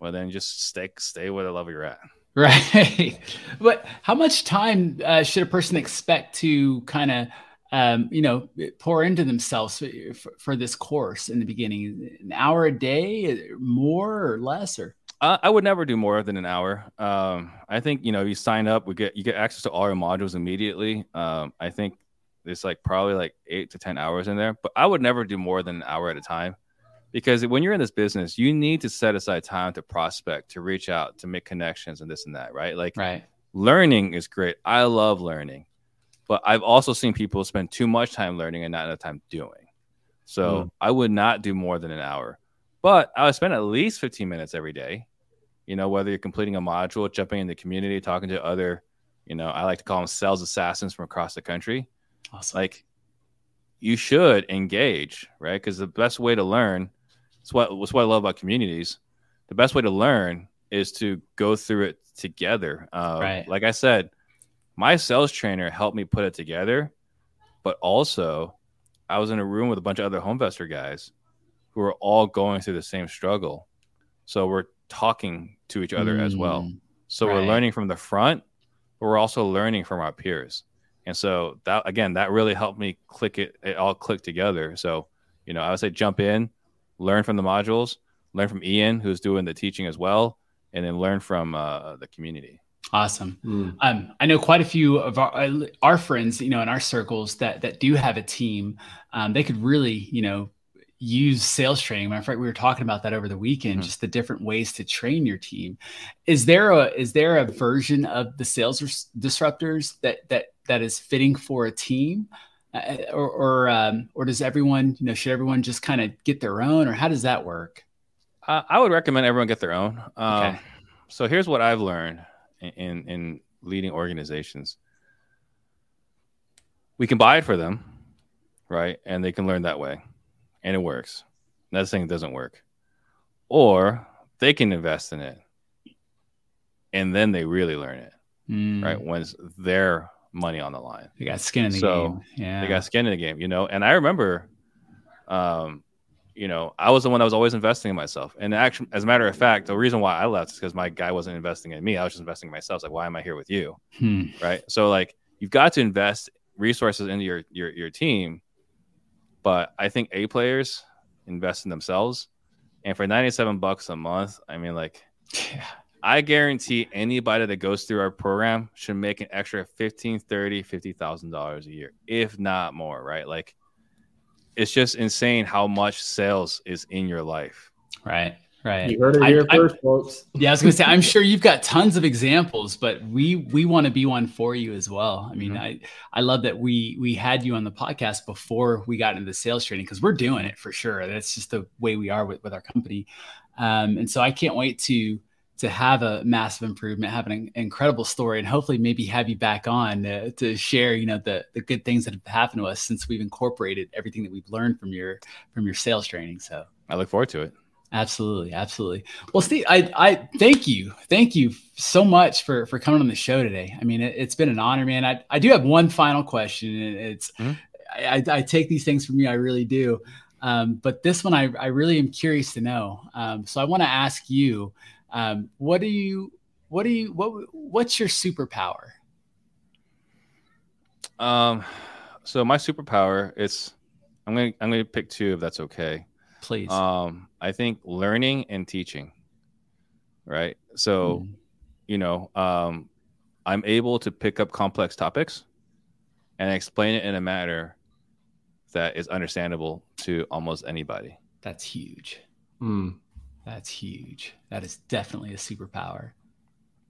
well, then just stay, stay where the level you're at. Right. But how much time uh, should a person expect to kind of, um, you know, pour into themselves for, for this course in the beginning? An hour a day, more or less, or? I would never do more than an hour. Um, I think, you know, you sign up, we get you get access to all your modules immediately. Um, I think there's like probably like eight to ten hours in there, but I would never do more than an hour at a time, because when you're in this business, you need to set aside time to prospect, to reach out, to make connections and this and that, right? Like right. Learning is great. I love learning, but I've also seen people spend too much time learning and not enough time doing. So mm. I would not do more than an hour, but I would spend at least fifteen minutes every day. You know, whether you're completing a module, jumping in the community, talking to other, you know, I like to call them sales assassins from across the country. Awesome. Like, you should engage, right? Because the best way to learn, it's what, it's what I love about communities. The best way to learn is to go through it together. Um, right. Like I said, my sales trainer helped me put it together, but also I was in a room with a bunch of other HomeVestor guys who are all going through the same struggle. So we're talking to each other mm, as well. So right. We're learning from the front, but we're also learning from our peers. And so that, again, that really helped me click it. It all clicked together. So, you know, I would say jump in, learn from the modules, learn from Ian, who's doing the teaching as well, and then learn from uh, the community. Awesome. Mm. Um, I know quite a few of our, our friends, you know, in our circles that, that do have a team. Um, they could really, you know, use sales training. Matter of fact, we were talking about that over the weekend, mm-hmm. just the different ways to train your team. Is there a, is there a version of the sales res- disruptors that, that, that is fitting for a team uh, or, or, um, or does everyone, you know, should everyone just kind of get their own, or how does that work? Uh, I would recommend everyone get their own. Um, okay. So here's what I've learned in, in, in leading organizations. We can buy it for them, right? And they can learn that way. And it works. That's the thing that doesn't work. Or they can invest in it, and then they really learn it, mm. right? When it's their money on the line. They got skin in the so game. Yeah. They got skin in the game, you know? And I remember, um, you know, I was the one that was always investing in myself. And actually, as a matter of fact, the reason why I left is because my guy wasn't investing in me. I was just investing in myself. Like, why am I here with you? Hmm. Right? So, like, you've got to invest resources into your your your team. But I think A players invest in themselves, and for ninety-seven bucks a month, I mean, like, yeah. I guarantee anybody that goes through our program should make an extra fifteen, thirty, fifty thousand dollars a year, if not more, right? Like, it's just insane how much sales is in your life. Right. Right. You heard it here I, first, I, folks. Yeah, I was gonna say, I'm sure you've got tons of examples, but we we want to be one for you as well. I mean, mm-hmm. I I love that we we had you on the podcast before we got into the sales training, because we're doing it for sure. That's just the way we are with, with our company. Um, and so I can't wait to to have a massive improvement, have an incredible story, and hopefully maybe have you back on to, to share, you know, the the good things that have happened to us since we've incorporated everything that we've learned from your from your sales training. So I look forward to it. Absolutely. Absolutely. Well, Steve, I, I thank you. Thank you so much for, for coming on the show today. I mean, it, it's been an honor, man. I, I do have one final question, and it's, mm-hmm. I, I take these things from you. I really do. Um, but this one, I, I really am curious to know. Um, so I want to ask you, um, what do you, what do you, what, what's your superpower? Um, so my superpower is, I'm going to, I'm going to pick two if that's okay. Please. Um, I think learning and teaching, right? So, mm. you know, um, I'm able to pick up complex topics and explain it in a manner that is understandable to almost anybody. That's huge. Mm. That's huge. That is definitely a superpower.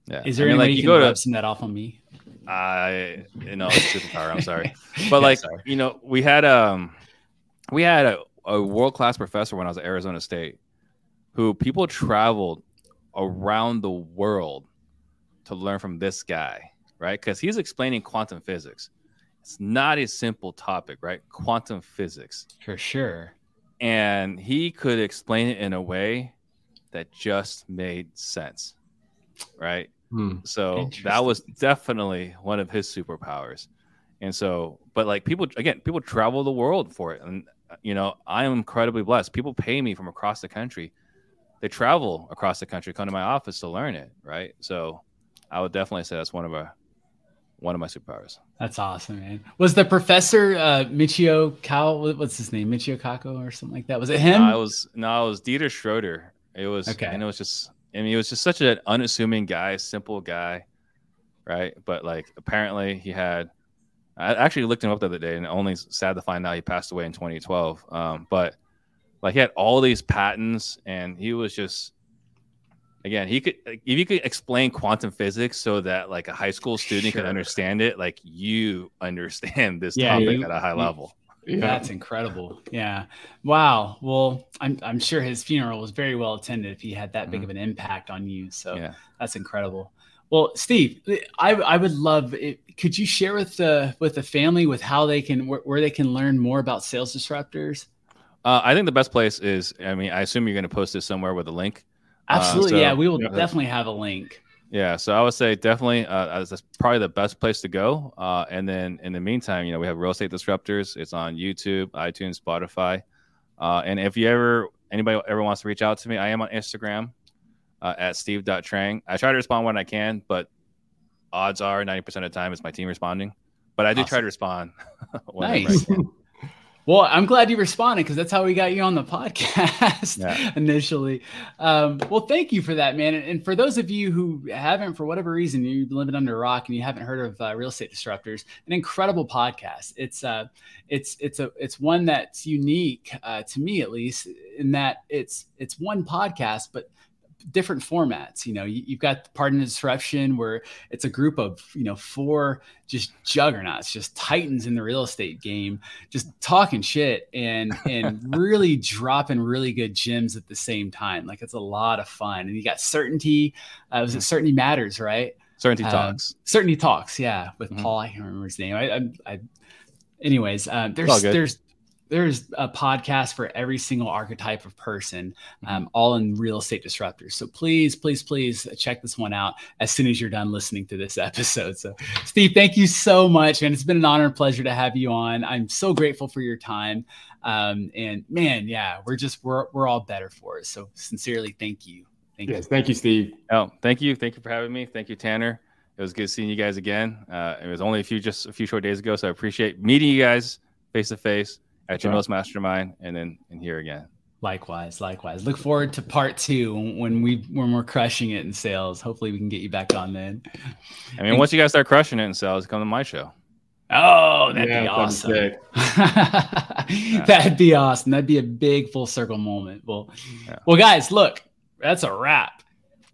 Yeah. Is there I mean, any like way you, you can go to send that off on me? I you know it's superpower. I'm sorry, but like yeah, sorry. you know, we had um, we had a, a world class professor when I was at Arizona State, who people traveled around the world to learn from this guy, right? Because he's explaining quantum physics. It's not a simple topic, right? Quantum physics, for sure. And he could explain it in a way that just made sense, right? Hmm. So that was definitely one of his superpowers. And so, but like people, again, people travel the world for it. And, you know, I am incredibly blessed. People pay me from across the country. They travel across the country, come to my office to learn it, right? So I would definitely say that's one of our, one of my superpowers. That's awesome, man. Was the professor uh, Michio Kaku? What's his name? Michio Kaku or something like that? Was it him? No, I was no, it was Dieter Schroeder. It was, okay. and it was just, I mean, it was just such an unassuming guy, simple guy, right? But like, apparently, he had. I actually looked him up the other day, and only sad to find out he passed away in twenty twelve. Um, but like, he had all these patents, and he was just. Again, he could if you could explain quantum physics so that like a high school student sure. can understand it, like you understand this yeah, topic you, at a high you, level. Yeah. That's incredible. Yeah. Wow. Well, I'm I'm sure his funeral was very well attended if he had that mm-hmm. big of an impact on you. So yeah. that's incredible. Well, Steve, I I would love it. Could you share with the with the family with how they can where, where they can learn more about Sales Disruptors? Uh, I think the best place is. I mean, I assume you're going to post this somewhere with a link. Absolutely. Uh, so, yeah, we will yeah. definitely have a link. Yeah. So I would say definitely uh, that's probably the best place to go. Uh, and then in the meantime, you know, we have Real Estate Disruptors. It's on YouTube, iTunes, Spotify. Uh, and if you ever, anybody ever wants to reach out to me, I am on Instagram uh, at steve dot trang. I try to respond when I can, but odds are ninety percent of the time it's my team responding. But I do awesome. try to respond. Nice. I can. Well, I'm glad you responded because that's how we got you on the podcast yeah. initially. Um, well, thank you for that, man. And, and for those of you who haven't, for whatever reason, you've been living under a rock and you haven't heard of uh, Real Estate Disruptors, an incredible podcast. It's uh, it's it's a it's one that's unique uh, to me, at least, in that it's it's one podcast, but different formats. You know, you, you've got Pardon the Disruption, where it's a group of, you know, four just juggernauts, just titans in the real estate game, just talking shit and, and really dropping really good gems at the same time. Like, it's a lot of fun. And you got Certainty, uh, was it Certainty Matters, right? Certainty um, Talks. Certainty Talks. Yeah. With mm-hmm. Paul, I can't remember his name. I, I, I anyways, um, there's, there's, There's a podcast for every single archetype of person, um, all in Real Estate Disruptors. So please, please, please check this one out as soon as you're done listening to this episode. So Steve, thank you so much. And it's been an honor and pleasure to have you on. I'm so grateful for your time. Um, and man, yeah, we're just, we're, we're all better for it. So sincerely, thank you. Thank yes, you. Thank you, Steve. Oh, thank you. Thank you for having me. Thank you, Tanner. It was good seeing you guys again. Uh, it was only a few, just a few short days ago. So I appreciate meeting you guys face to face. At Jamil's Mastermind, and then and here again. Likewise, likewise. Look forward to part two when we when we're crushing it in sales. Hopefully, we can get you back on then. I mean, once you guys start crushing it in sales, come to my show. Oh, that'd yeah, be awesome. That'd be awesome. That'd be a big full circle moment. Well, yeah. well, guys, look, that's a wrap.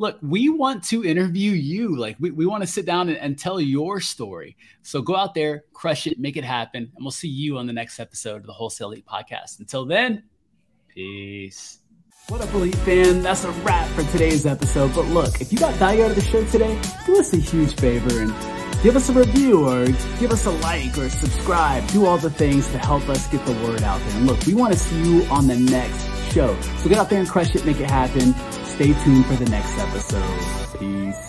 Look, we want to interview you. Like we, we want to sit down and, and tell your story. So go out there, crush it, make it happen. And we'll see you on the next episode of the Wholesale Elite Podcast. Until then, peace. What up, Elite fan? That's a wrap for today's episode. But look, if you got value out of the show today, do us a huge favor and give us a review or give us a like or subscribe. Do all the things to help us get the word out there. And look, we want to see you on the next show. So get out there and crush it, make it happen. Stay tuned for the next episode. Peace.